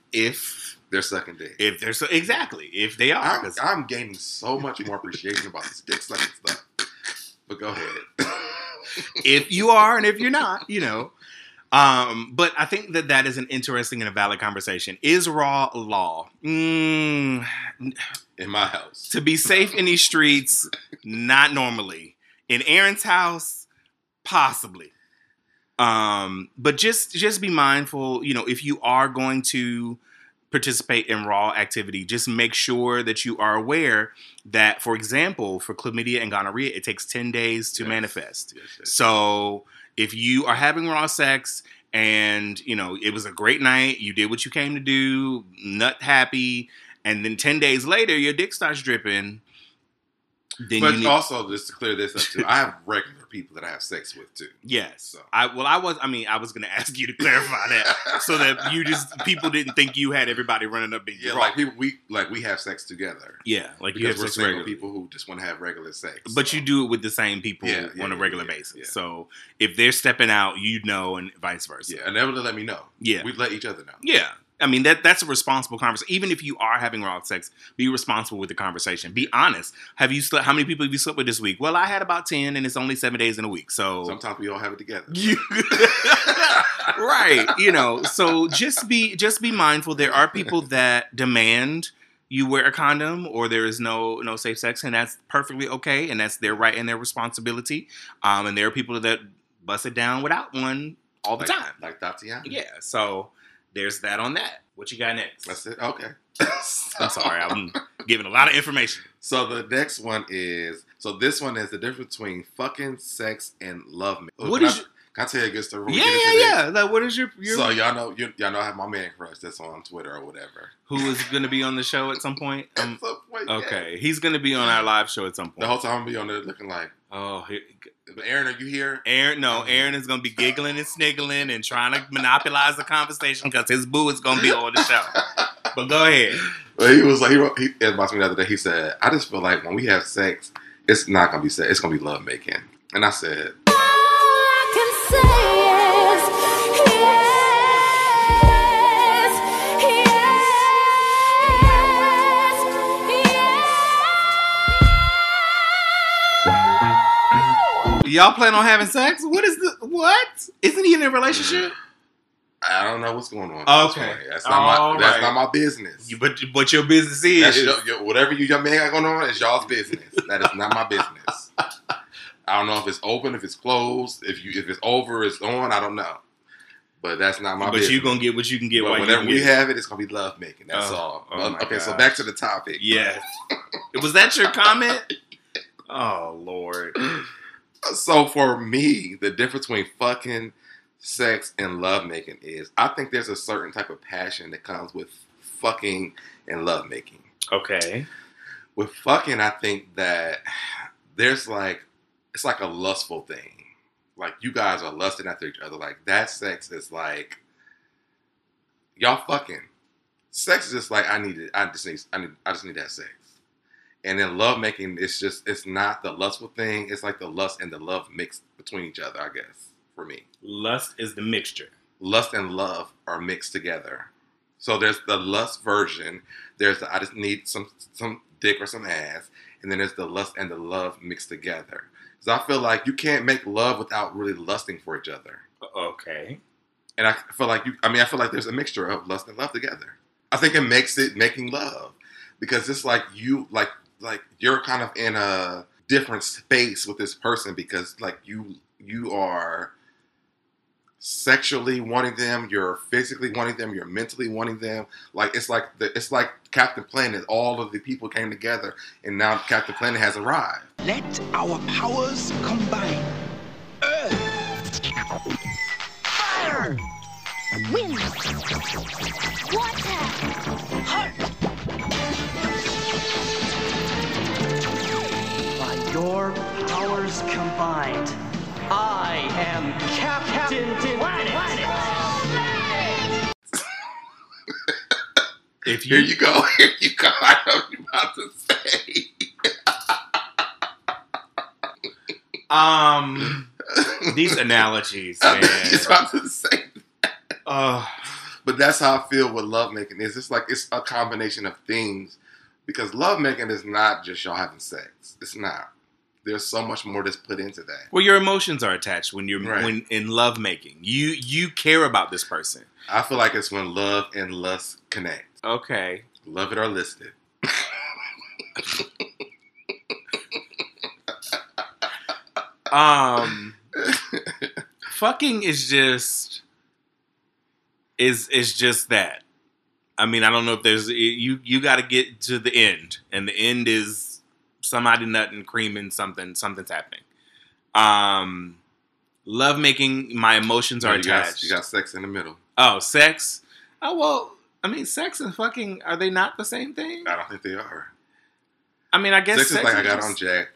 they're sucking dick. If they're exactly. If they are. I'm gaining so much more appreciation about this dick sucking stuff. But go ahead. If you are and if you're not, you know. But I think that is an interesting and a valid conversation. Is raw law? In my house. To be safe in these streets, not normally. In Aaron's house, possibly. But just be mindful, you know, if you are going to participate in raw activity, just make sure that you are aware that, for example, for chlamydia and gonorrhea, it takes 10 days to manifest. Yes. So if you are having raw sex and, you know, it was a great night, you did what you came to do, nut happy, and then 10 days later, your dick starts dripping. Then but also, just to clear this up too, I have regular people that I have sex with too. Yes. So. I was going to ask you to clarify that so that people didn't think you had everybody running up in your like we have sex together. Yeah, like because you have sex with regular people who just want to have regular sex. But you do it with the same people on a regular basis. Yeah. So if they're stepping out, you know, and vice versa. Yeah, and they would let me know. Yeah, we let each other know. Yeah. I mean, that's a responsible conversation. Even if you are having raw sex, be responsible with the conversation. Be honest. How many people have you slept with this week? Well, I had about 10, and it's only 7 days in a week. So sometimes we all have it together. Right. You know, so just be mindful. There are people that demand you wear a condom or there is no safe sex, and that's perfectly okay, and that's their right and their responsibility. And there are people that bust it down without one all the time. Like Tatiana. Yeah, so... There's that on that. What you got next? That's it? Okay. I'm sorry. I'm giving a lot of information. So the next one is... So this one is the difference between fucking sex and love. Can I tell you a good story? Yeah. Like, what is your... So y'all know I have my man crush that's on Twitter or whatever. Who is going to be on the show at some point? At some point, okay. Yeah. He's going to be on our live show at some point. The whole time I'm going to be on there looking like... Oh, Aaron, are you here? Aaron is going to be giggling and sniggling and trying to monopolize the conversation because his boo is going to be on the show. But go ahead. Well, he was like, he advised me the other day. He said, I just feel like when we have sex, it's not going to be sex. It's going to be love making. And I said, all I can say is, yes, yes, yes, yes. Y'all plan on having sex? What? Isn't he in a relationship? I don't know what's going on. Okay. That's not my business. But your business is. That's whatever your man got going on is y'all's business. That is not my business. I don't know if it's open, if it's closed, if it's over, it's on. I don't know. But that's not my business. But you're going to get what you can get. Whenever we have it, it's going to be love making. That's all. Oh okay, God. So back to the topic. Yeah. Was that your comment? Oh, Lord. So for me, the difference between fucking sex and lovemaking is I think there's a certain type of passion that comes with fucking and lovemaking. Okay. With fucking, I think that there's like, it's like a lustful thing. Like you guys are lusting after each other. Like that sex is like, y'all fucking. Sex is just like, I just need that sex. And then lovemaking, it's not the lustful thing. It's like the lust and the love mixed between each other, I guess, for me. Lust is the mixture. Lust and love are mixed together. So there's the lust version. There's the I just need some dick or some ass. And then there's the lust and the love mixed together. So I feel like you can't make love without really lusting for each other. Okay. And I feel like there's a mixture of lust and love together. I think it makes it making love. Because it's like you like you're kind of in a different space with this person because like you are sexually wanting them, you're physically wanting them, you're mentally wanting them. Like it's like Captain Planet. All of the people came together, and now Captain Planet has arrived. Let our powers combine. Earth, fire, wind, water, heart. By your powers combined, I am Captain Planet. Here you go. I know what you're about to say. These analogies, man. Just about to say that. But that's how I feel with lovemaking. It's like it's a combination of things, because lovemaking is not just y'all having sex. It's not. There's so much more that's put into that. Well, your emotions are attached when you're when in lovemaking. You care about this person. I feel like it's when love and lust connect. Okay. Love it or list it. Fucking is just that. I mean, I don't know if there's you got to get to the end, and the end is somebody nutting, creaming, something's happening. Love making, my emotions are attached. You got sex in the middle. Oh, sex? Oh, well, I mean, sex and fucking, are they not the same thing? I don't think they are. I mean, I guess sex is like, I got on Jack.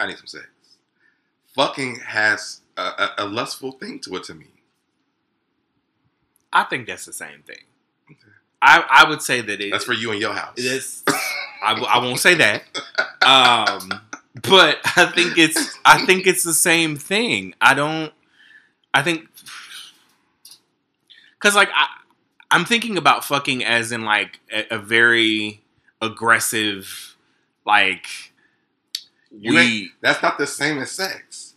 I need some sex. Fucking has a lustful thing to it to me. I think that's the same thing. Okay. I would say that that's for you and your house. Yes. I won't say that, but I think it's the same thing. I'm thinking about fucking as in like a very aggressive, like that's not the same as sex,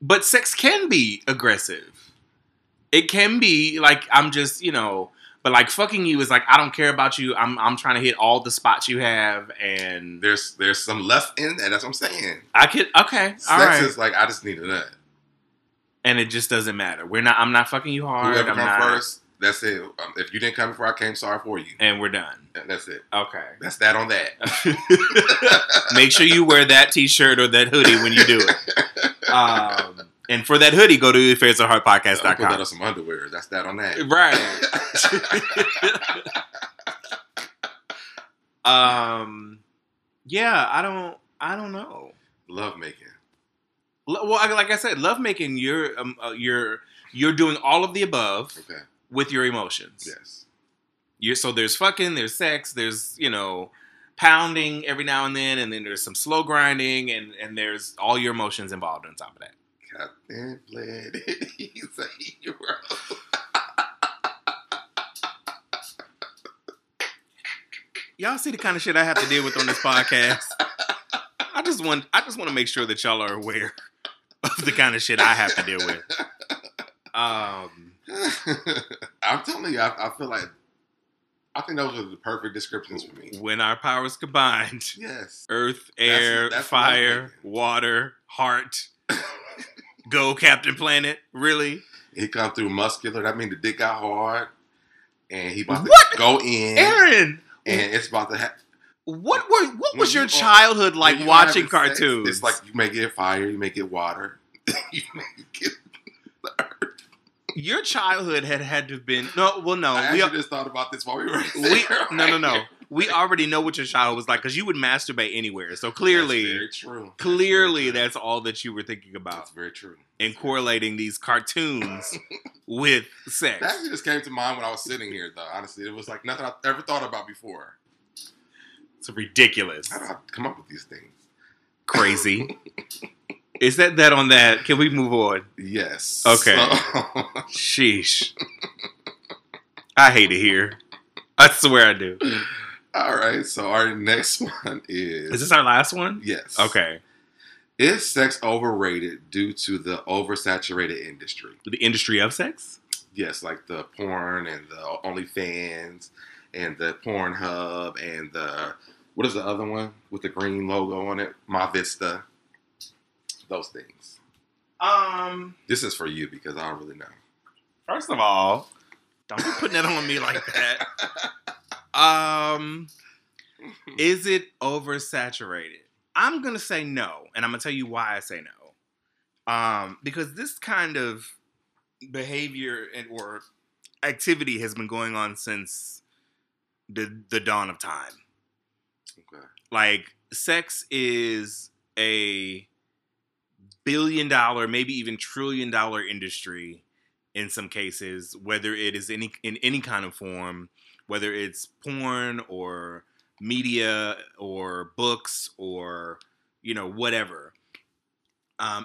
but sex can be aggressive. It can be like I'm just, you know. But like fucking you is like I don't care about you. I'm trying to hit all the spots you have, and there's some left in there. That's what I'm saying. Sex is like I just need a nut, and it just doesn't matter. I'm not fucking you hard. Whoever comes first, that's it. If you didn't come before I came, sorry for you, and we're done. That's it. Okay, that's that on that. Make sure you wear that t-shirt or that hoodie when you do it. And for that hoodie, go to theaffairsoftheheartpodcast.com. Put that on some underwear. That's that on that. Right. Yeah, I don't know. Love making. Well, like I said, love making. You're doing all of the above with your emotions. Yes. So there's fucking, there's sex, there's pounding every now and then there's some slow grinding, and there's all your emotions involved on top of that. Captain Planet, he's a hero. Y'all see the kind of shit I have to deal with on this podcast. I just want to make sure that y'all are aware of the kind of shit I have to deal with. I'm telling you, I feel like I think those are the perfect descriptions for me. When our powers combined, yes, earth, air, that's fire, water, heart. Go, Captain Planet. Really? He come through muscular. That means the dick got hard. And he about to go in. Aaron! And it's about to happen. What was your childhood like watching cartoons? Sex, it's like you may get fire. You may get water. You may get the earth. Your childhood had to have been... No, well, no. I just thought about this while we were there. No. We already know what your childhood was like because you would masturbate anywhere. So clearly, that's very true. That's all that you were thinking about. That's very true. And correlating these cartoons with sex. That actually just came to mind when I was sitting here, though. Honestly, it was like nothing I've ever thought about before. It's ridiculous. How do I come up with these things? Crazy. Is that on that? Can we move on? Yes. Okay. Sheesh. I hate it here. I swear I do. All right, so our next one is... Is this our last one? Yes. Okay. Is sex overrated due to the oversaturated industry? The industry of sex? Yes, like the porn and the OnlyFans and the Pornhub and the... What is the other one with the green logo on it? My Vista. Those things. This is for you because I don't really know. First of all, don't be putting that on me like that. Is it oversaturated? I'm going to say no, and I'm going to tell you why I say no. Because this kind of behavior or activity has been going on since the dawn of time. Okay. Like, sex is a billion-dollar, maybe even trillion-dollar industry in some cases, whether it is in any kind of form, whether it's porn or media or books or, you know, whatever.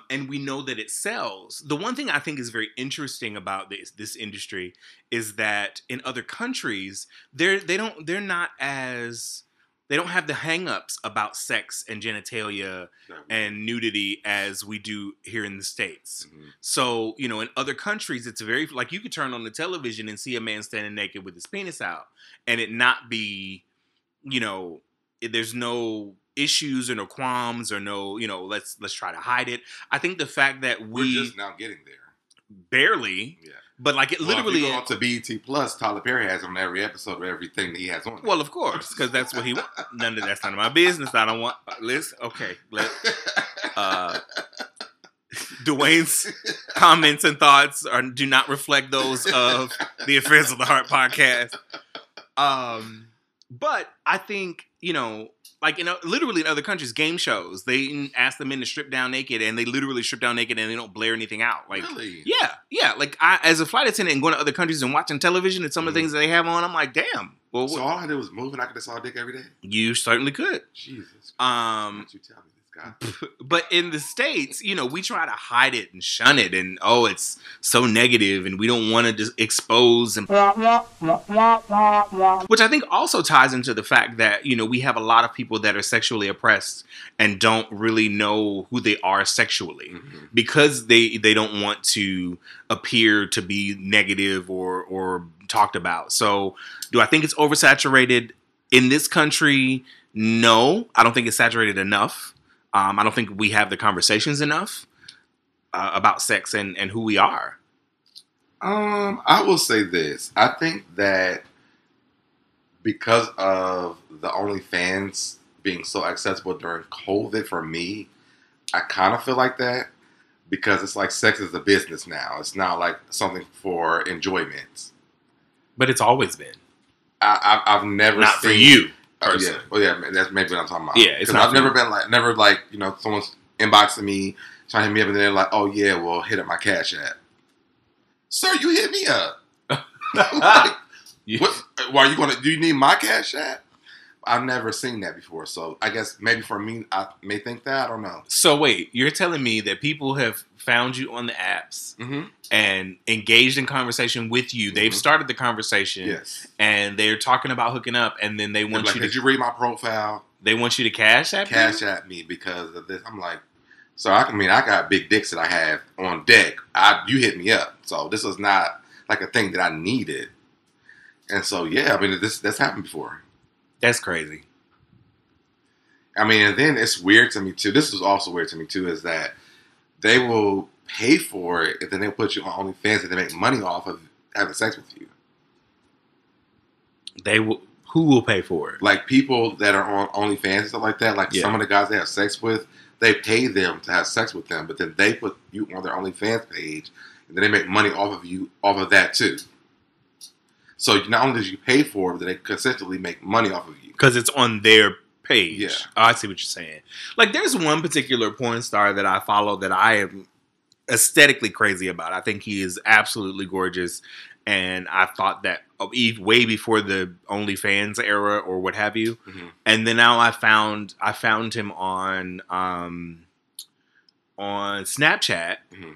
And we know that it sells. The one thing I think is very interesting about this industry is that in other countries, they don't have the hang-ups about sex and genitalia and nudity as we do here in the States. Mm-hmm. So, you know, in other countries, it's very, like, you could turn on the television and see a man standing naked with his penis out and it not be, you know, there's no issues or no qualms or no, you know, let's try to hide it. I think the fact that we're just now getting there. Barely. Yeah. But like it literally. If you go on to BET Plus, Tyler Perry has on every episode of everything that he has on. Well, of course, because that's what he wants. That's none of my business. I don't want. Listen, okay. Dwayne's comments and thoughts do not reflect those of the Affairs of the Heart podcast. But I think, you know, like, you know, literally in other countries, game shows, they ask the men to strip down naked and they literally strip down naked and they don't blare anything out. Like, really? Yeah. Like, I, as a flight attendant and going to other countries and watching television and some of the things that they have on, I'm like, damn. Well, so all I did was move and I could have saw a dick every day? You certainly could. Jesus. Don't you tell me this guy. But in the States, you know, we try to hide it and shun it and, oh, it's so negative and we don't want to just expose. And which I think also ties into the fact that, you know, we have a lot of people that are sexually oppressed and don't really know who they are sexually because they don't want to appear to be negative or talked about. So do I think it's oversaturated in this country? No, I don't think it's saturated enough. I don't think we have the conversations enough about sex and who we are. I will say this. I think that because of the OnlyFans being so accessible during COVID for me, I kind of feel like that because it's like sex is a business now. It's not like something for enjoyment. But it's always been. I've never not seen... Not for you. Oh, yeah. Well, yeah, that's maybe what I'm talking about. Yeah, it's not I've never been like, you know, someone's inboxing me, trying to hit me up, and they're like, oh, yeah, well, hit up my Cash App. Sir, you hit me up. Like, what? Why are you going to... Do you need my Cash App? I've never seen that before, so I guess maybe for me, I may think that. I don't know. So, wait. You're telling me that people have found you on the apps and engaged in conversation with you. They've started the conversation. Yes. And they're talking about hooking up, and then they want like, did you read my profile? They want you to Cash App me because of this. I'm like, so I got big dicks that I have on deck. You hit me up. So, this is not like a thing that I needed. And so, yeah, I mean, that's happened before. That's crazy. I mean, and then it's weird to me, too. This is also weird to me, too, is that they will pay for it, and then they'll put you on OnlyFans, and they make money off of having sex with you. They will. Who will pay for it? Like, people that are on OnlyFans and stuff like that, like some of the guys they have sex with, they pay them to have sex with them, but then they put you on their OnlyFans page, and then they make money off of you, off of that, too. So not only did you pay for it, but they consistently make money off of you. Because it's on their page. Yeah. Oh, I see what you're saying. Like, there's one particular porn star that I follow that I am aesthetically crazy about. I think he is absolutely gorgeous. And I thought that way before the OnlyFans era or what have you. Mm-hmm. And then now I found him on Snapchat. Mm-hmm.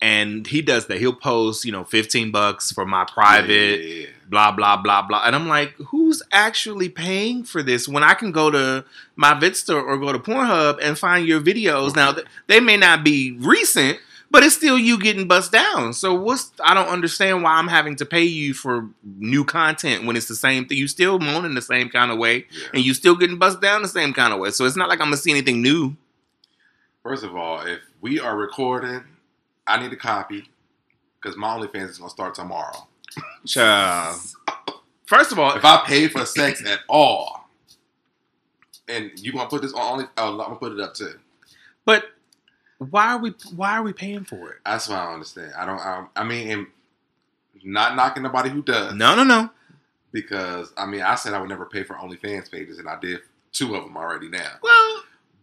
And he does that. He'll post, you know, $15 for my private, blah, blah, blah, blah. And I'm like, who's actually paying for this when I can go to my Vidster or go to Pornhub and find your videos? Now, they may not be recent, but it's still you getting bust down. So I don't understand why I'm having to pay you for new content when it's the same thing. You still moaning the same kind of way, and you still getting bust down the same kind of way. So it's not like I'm going to see anything new. First of all, if we are recording... I need a copy because my OnlyFans is going to start tomorrow. Child. First of all, if I pay for sex at all, and you going to put this on OnlyFans, I'm going to put it up too. But why are we paying for it? That's what I don't understand. I mean, not knocking nobody who does. No. Because, I mean, I said I would never pay for OnlyFans pages, and I did two of them already now. Well,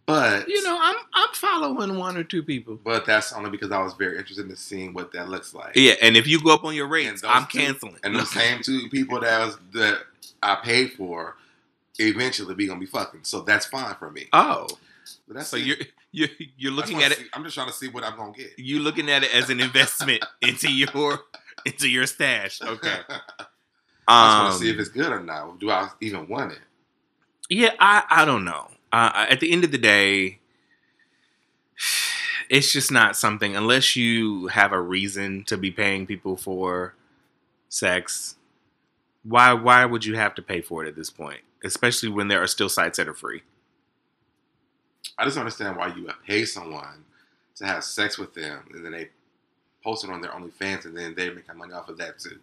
but you know, I'm following one or two people. But that's only because I was very interested in seeing what that looks like. Yeah, and if you go up on your rates, I'm canceling. And those same two people that I paid for, eventually be gonna be fucking. So that's fine for me. Oh, but that's so it. You're looking at it. I'm just trying to see what I'm gonna get. You looking at it as an investment into your stash. Okay. I just want to see if it's good or not. Do I even want it? Yeah, I don't know. At the end of the day, it's just not something, unless you have a reason to be paying people for sex, why would you have to pay for it at this point? Especially when there are still sites that are free. I just don't understand why you would pay someone to have sex with them, and then they post it on their OnlyFans, and then they make money off of that too.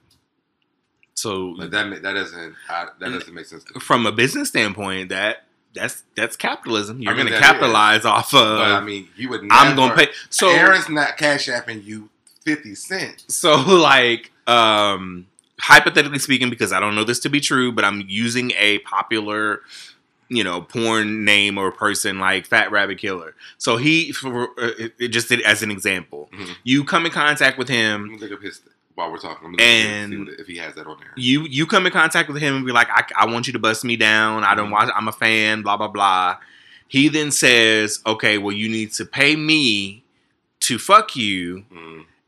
So but that doesn't make sense to me. From a business standpoint, that's capitalism. You're going to capitalize off of. But I mean, you would. Never, I'm going to pay. So Aaron's not cash apping you 50 cents. So like, hypothetically speaking, because I don't know this to be true, but I'm using a popular, porn name or person like Fat Rabbit Killer. So just as an example, mm-hmm. You come in contact with him. Let me look up his. While we're talking, and if he has that on there, you come in contact with him and be like, "I want you to bust me down. I don't watch. I'm a fan. Blah blah blah." He then says, "Okay, well, you need to pay me to fuck you,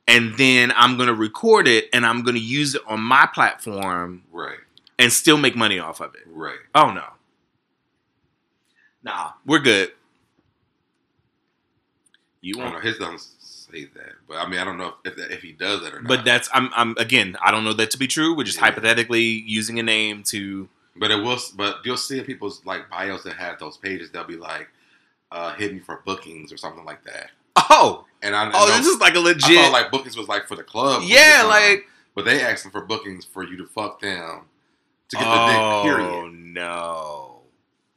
and then I'm gonna record it and I'm gonna use it on my platform, right? And still make money off of it, right? Oh no, nah, we're good. You want his done." Say that, but I mean, I don't know if he does that or not. But that's I'm again, I don't know that to be true. We're just hypothetically using a name to. But it will. But you'll see in people's like bios that have those pages, they'll be like, "Hit me for bookings" or something like that. Oh, and this is like a legit. I thought like bookings was like for the club. Yeah, like. But they asking for bookings for you to fuck them to get the dick. Period. Oh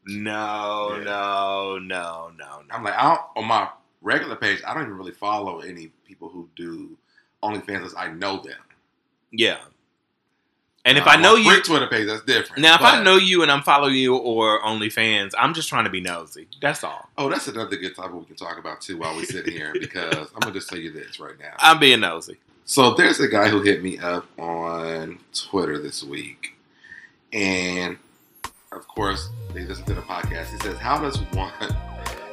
no! I'm like, on my regular page, I don't even really follow any people who do OnlyFans as I know them. Yeah. And if I know you... Free Twitter page, that's different. Now, if I know you and I'm following you or OnlyFans, I'm just trying to be nosy. That's all. Oh, that's another good topic we can talk about, too, while we sit here. Because I'm going to just tell you this right now. I'm being nosy. So, there's a guy who hit me up on Twitter this week. And, of course, they listened to the podcast. He says, how does one...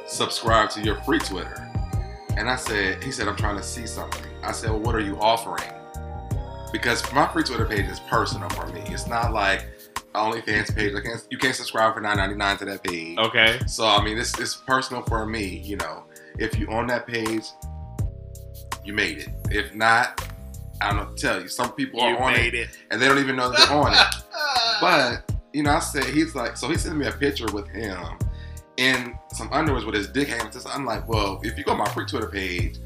subscribe to your free Twitter? And he said, I'm trying to see something. I said, well, what are you offering? Because my free Twitter page is personal for me. It's not like OnlyFans page. You can't subscribe for $9.99 to that page. Okay. So I mean, it's personal for me. If you own that page, you made it. If not, I don't know, tell you. Some people are on it, and they don't even know that they're on it. But I said, he's like, so he sent me a picture with him in some underwear with his dick hanging. I'm like, well, if you go to my free Twitter page,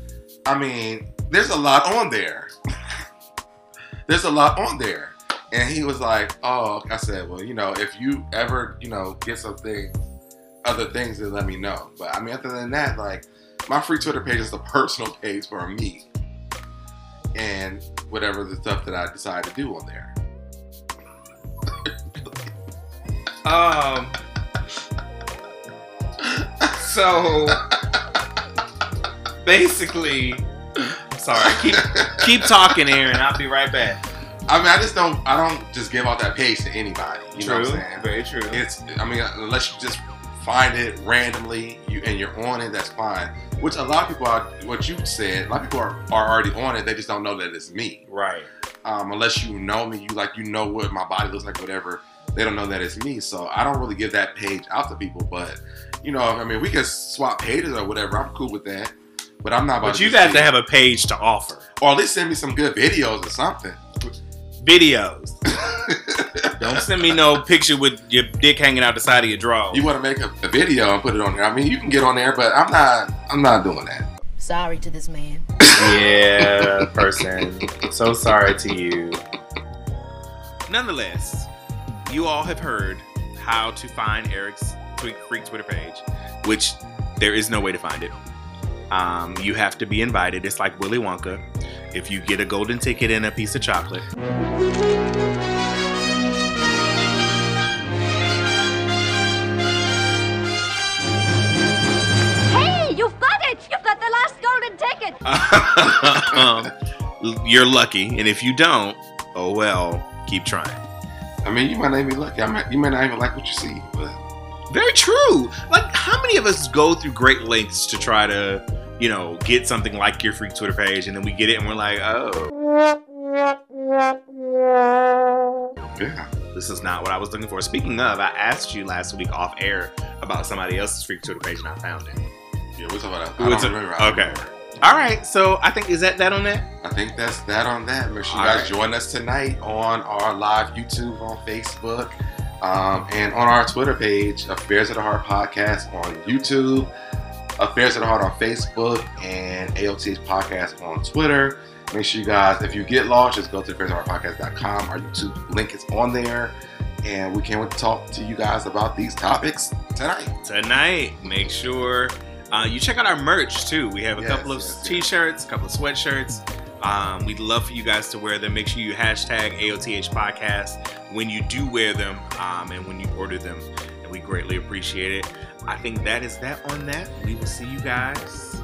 I mean, there's a lot on there. And he was like, oh, I said, well, if you ever, get something, other things, then let me know. But I mean, other than that, like, my free Twitter page is the personal page for me and whatever the stuff that I decide to do on there. So basically, I'm sorry. Keep talking, Aaron. I'll be right back. I mean, I don't just give out that page to anybody. You know what I'm saying? Very true. Unless you just find it randomly and you're on it, that's fine. Which a lot of people are. What you said, a lot of people are already on it. They just don't know that it's me. Right. Unless you know me, you know what my body looks like, whatever. They don't know that it's me, so I don't really give that page out to people. But we can swap pages or whatever. I'm cool with that, but I'm not. But you have to have a page to offer, or at least send me some good videos or something. Videos. Don't send me no picture with your dick hanging out the side of your drawer. You want to make a video and put it on there? I mean, you can get on there, but I'm not doing that. Sorry to this man. Yeah, person. So sorry to you. Nonetheless, you all have heard how to find Eric's Tweet Creek Twitter page, which there is no way to find it. You have to be invited. It's like Willy Wonka. If you get a golden ticket and a piece of chocolate. Hey, you've got it! You've got the last golden ticket! You're lucky, and if you don't, oh well, keep trying. I mean, you might not even be lucky. You might not even like what you see, but... Very true. Like, how many of us go through great lengths to try to, you know, get something like your freak Twitter page, and then we get it and we're like, oh. Yeah. This is not what I was looking for. Speaking of, I asked you last week off air about somebody else's freak Twitter page, and I found it. Yeah, we're talking about that. I don't remember. All right, so I think, is that on that? I think that's that on that. Make sure you guys join us tonight on our live YouTube, on Facebook, and on our Twitter page, Affairs of the Heart Podcast on YouTube, Affairs of the Heart on Facebook, and AOT's Podcast on Twitter. Make sure you guys, if you get lost, just go to theaffairsoftheheartpodcast.com. Our YouTube link is on there. And we can't wait to talk to you guys about these topics tonight. Tonight, make sure... you check out our merch too. We have a couple of t-shirts, a couple of sweatshirts. We'd love for you guys to wear them. Make sure you hashtag AOTH podcast when you do wear them, and when you order them, and we greatly appreciate it. I think that is that on that. We will see you guys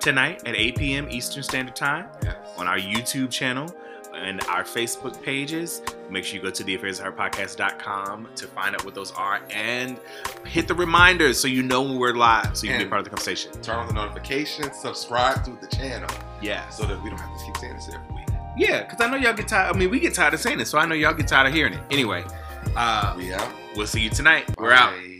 tonight at 8 p.m. Eastern Standard Time on our YouTube channel and our Facebook pages. Make sure you go to theaffairsoftheheartpodcast.com to find out what those are, and hit the reminders so you know when we're live, so you can be part of the conversation. Turn on the notifications, subscribe to the channel. Yeah. So that we don't have to keep saying this every week. Yeah, because I know y'all get tired. I mean, we get tired of saying it, so I know y'all get tired of hearing it. Anyway, we out. We'll see you tonight. We're out.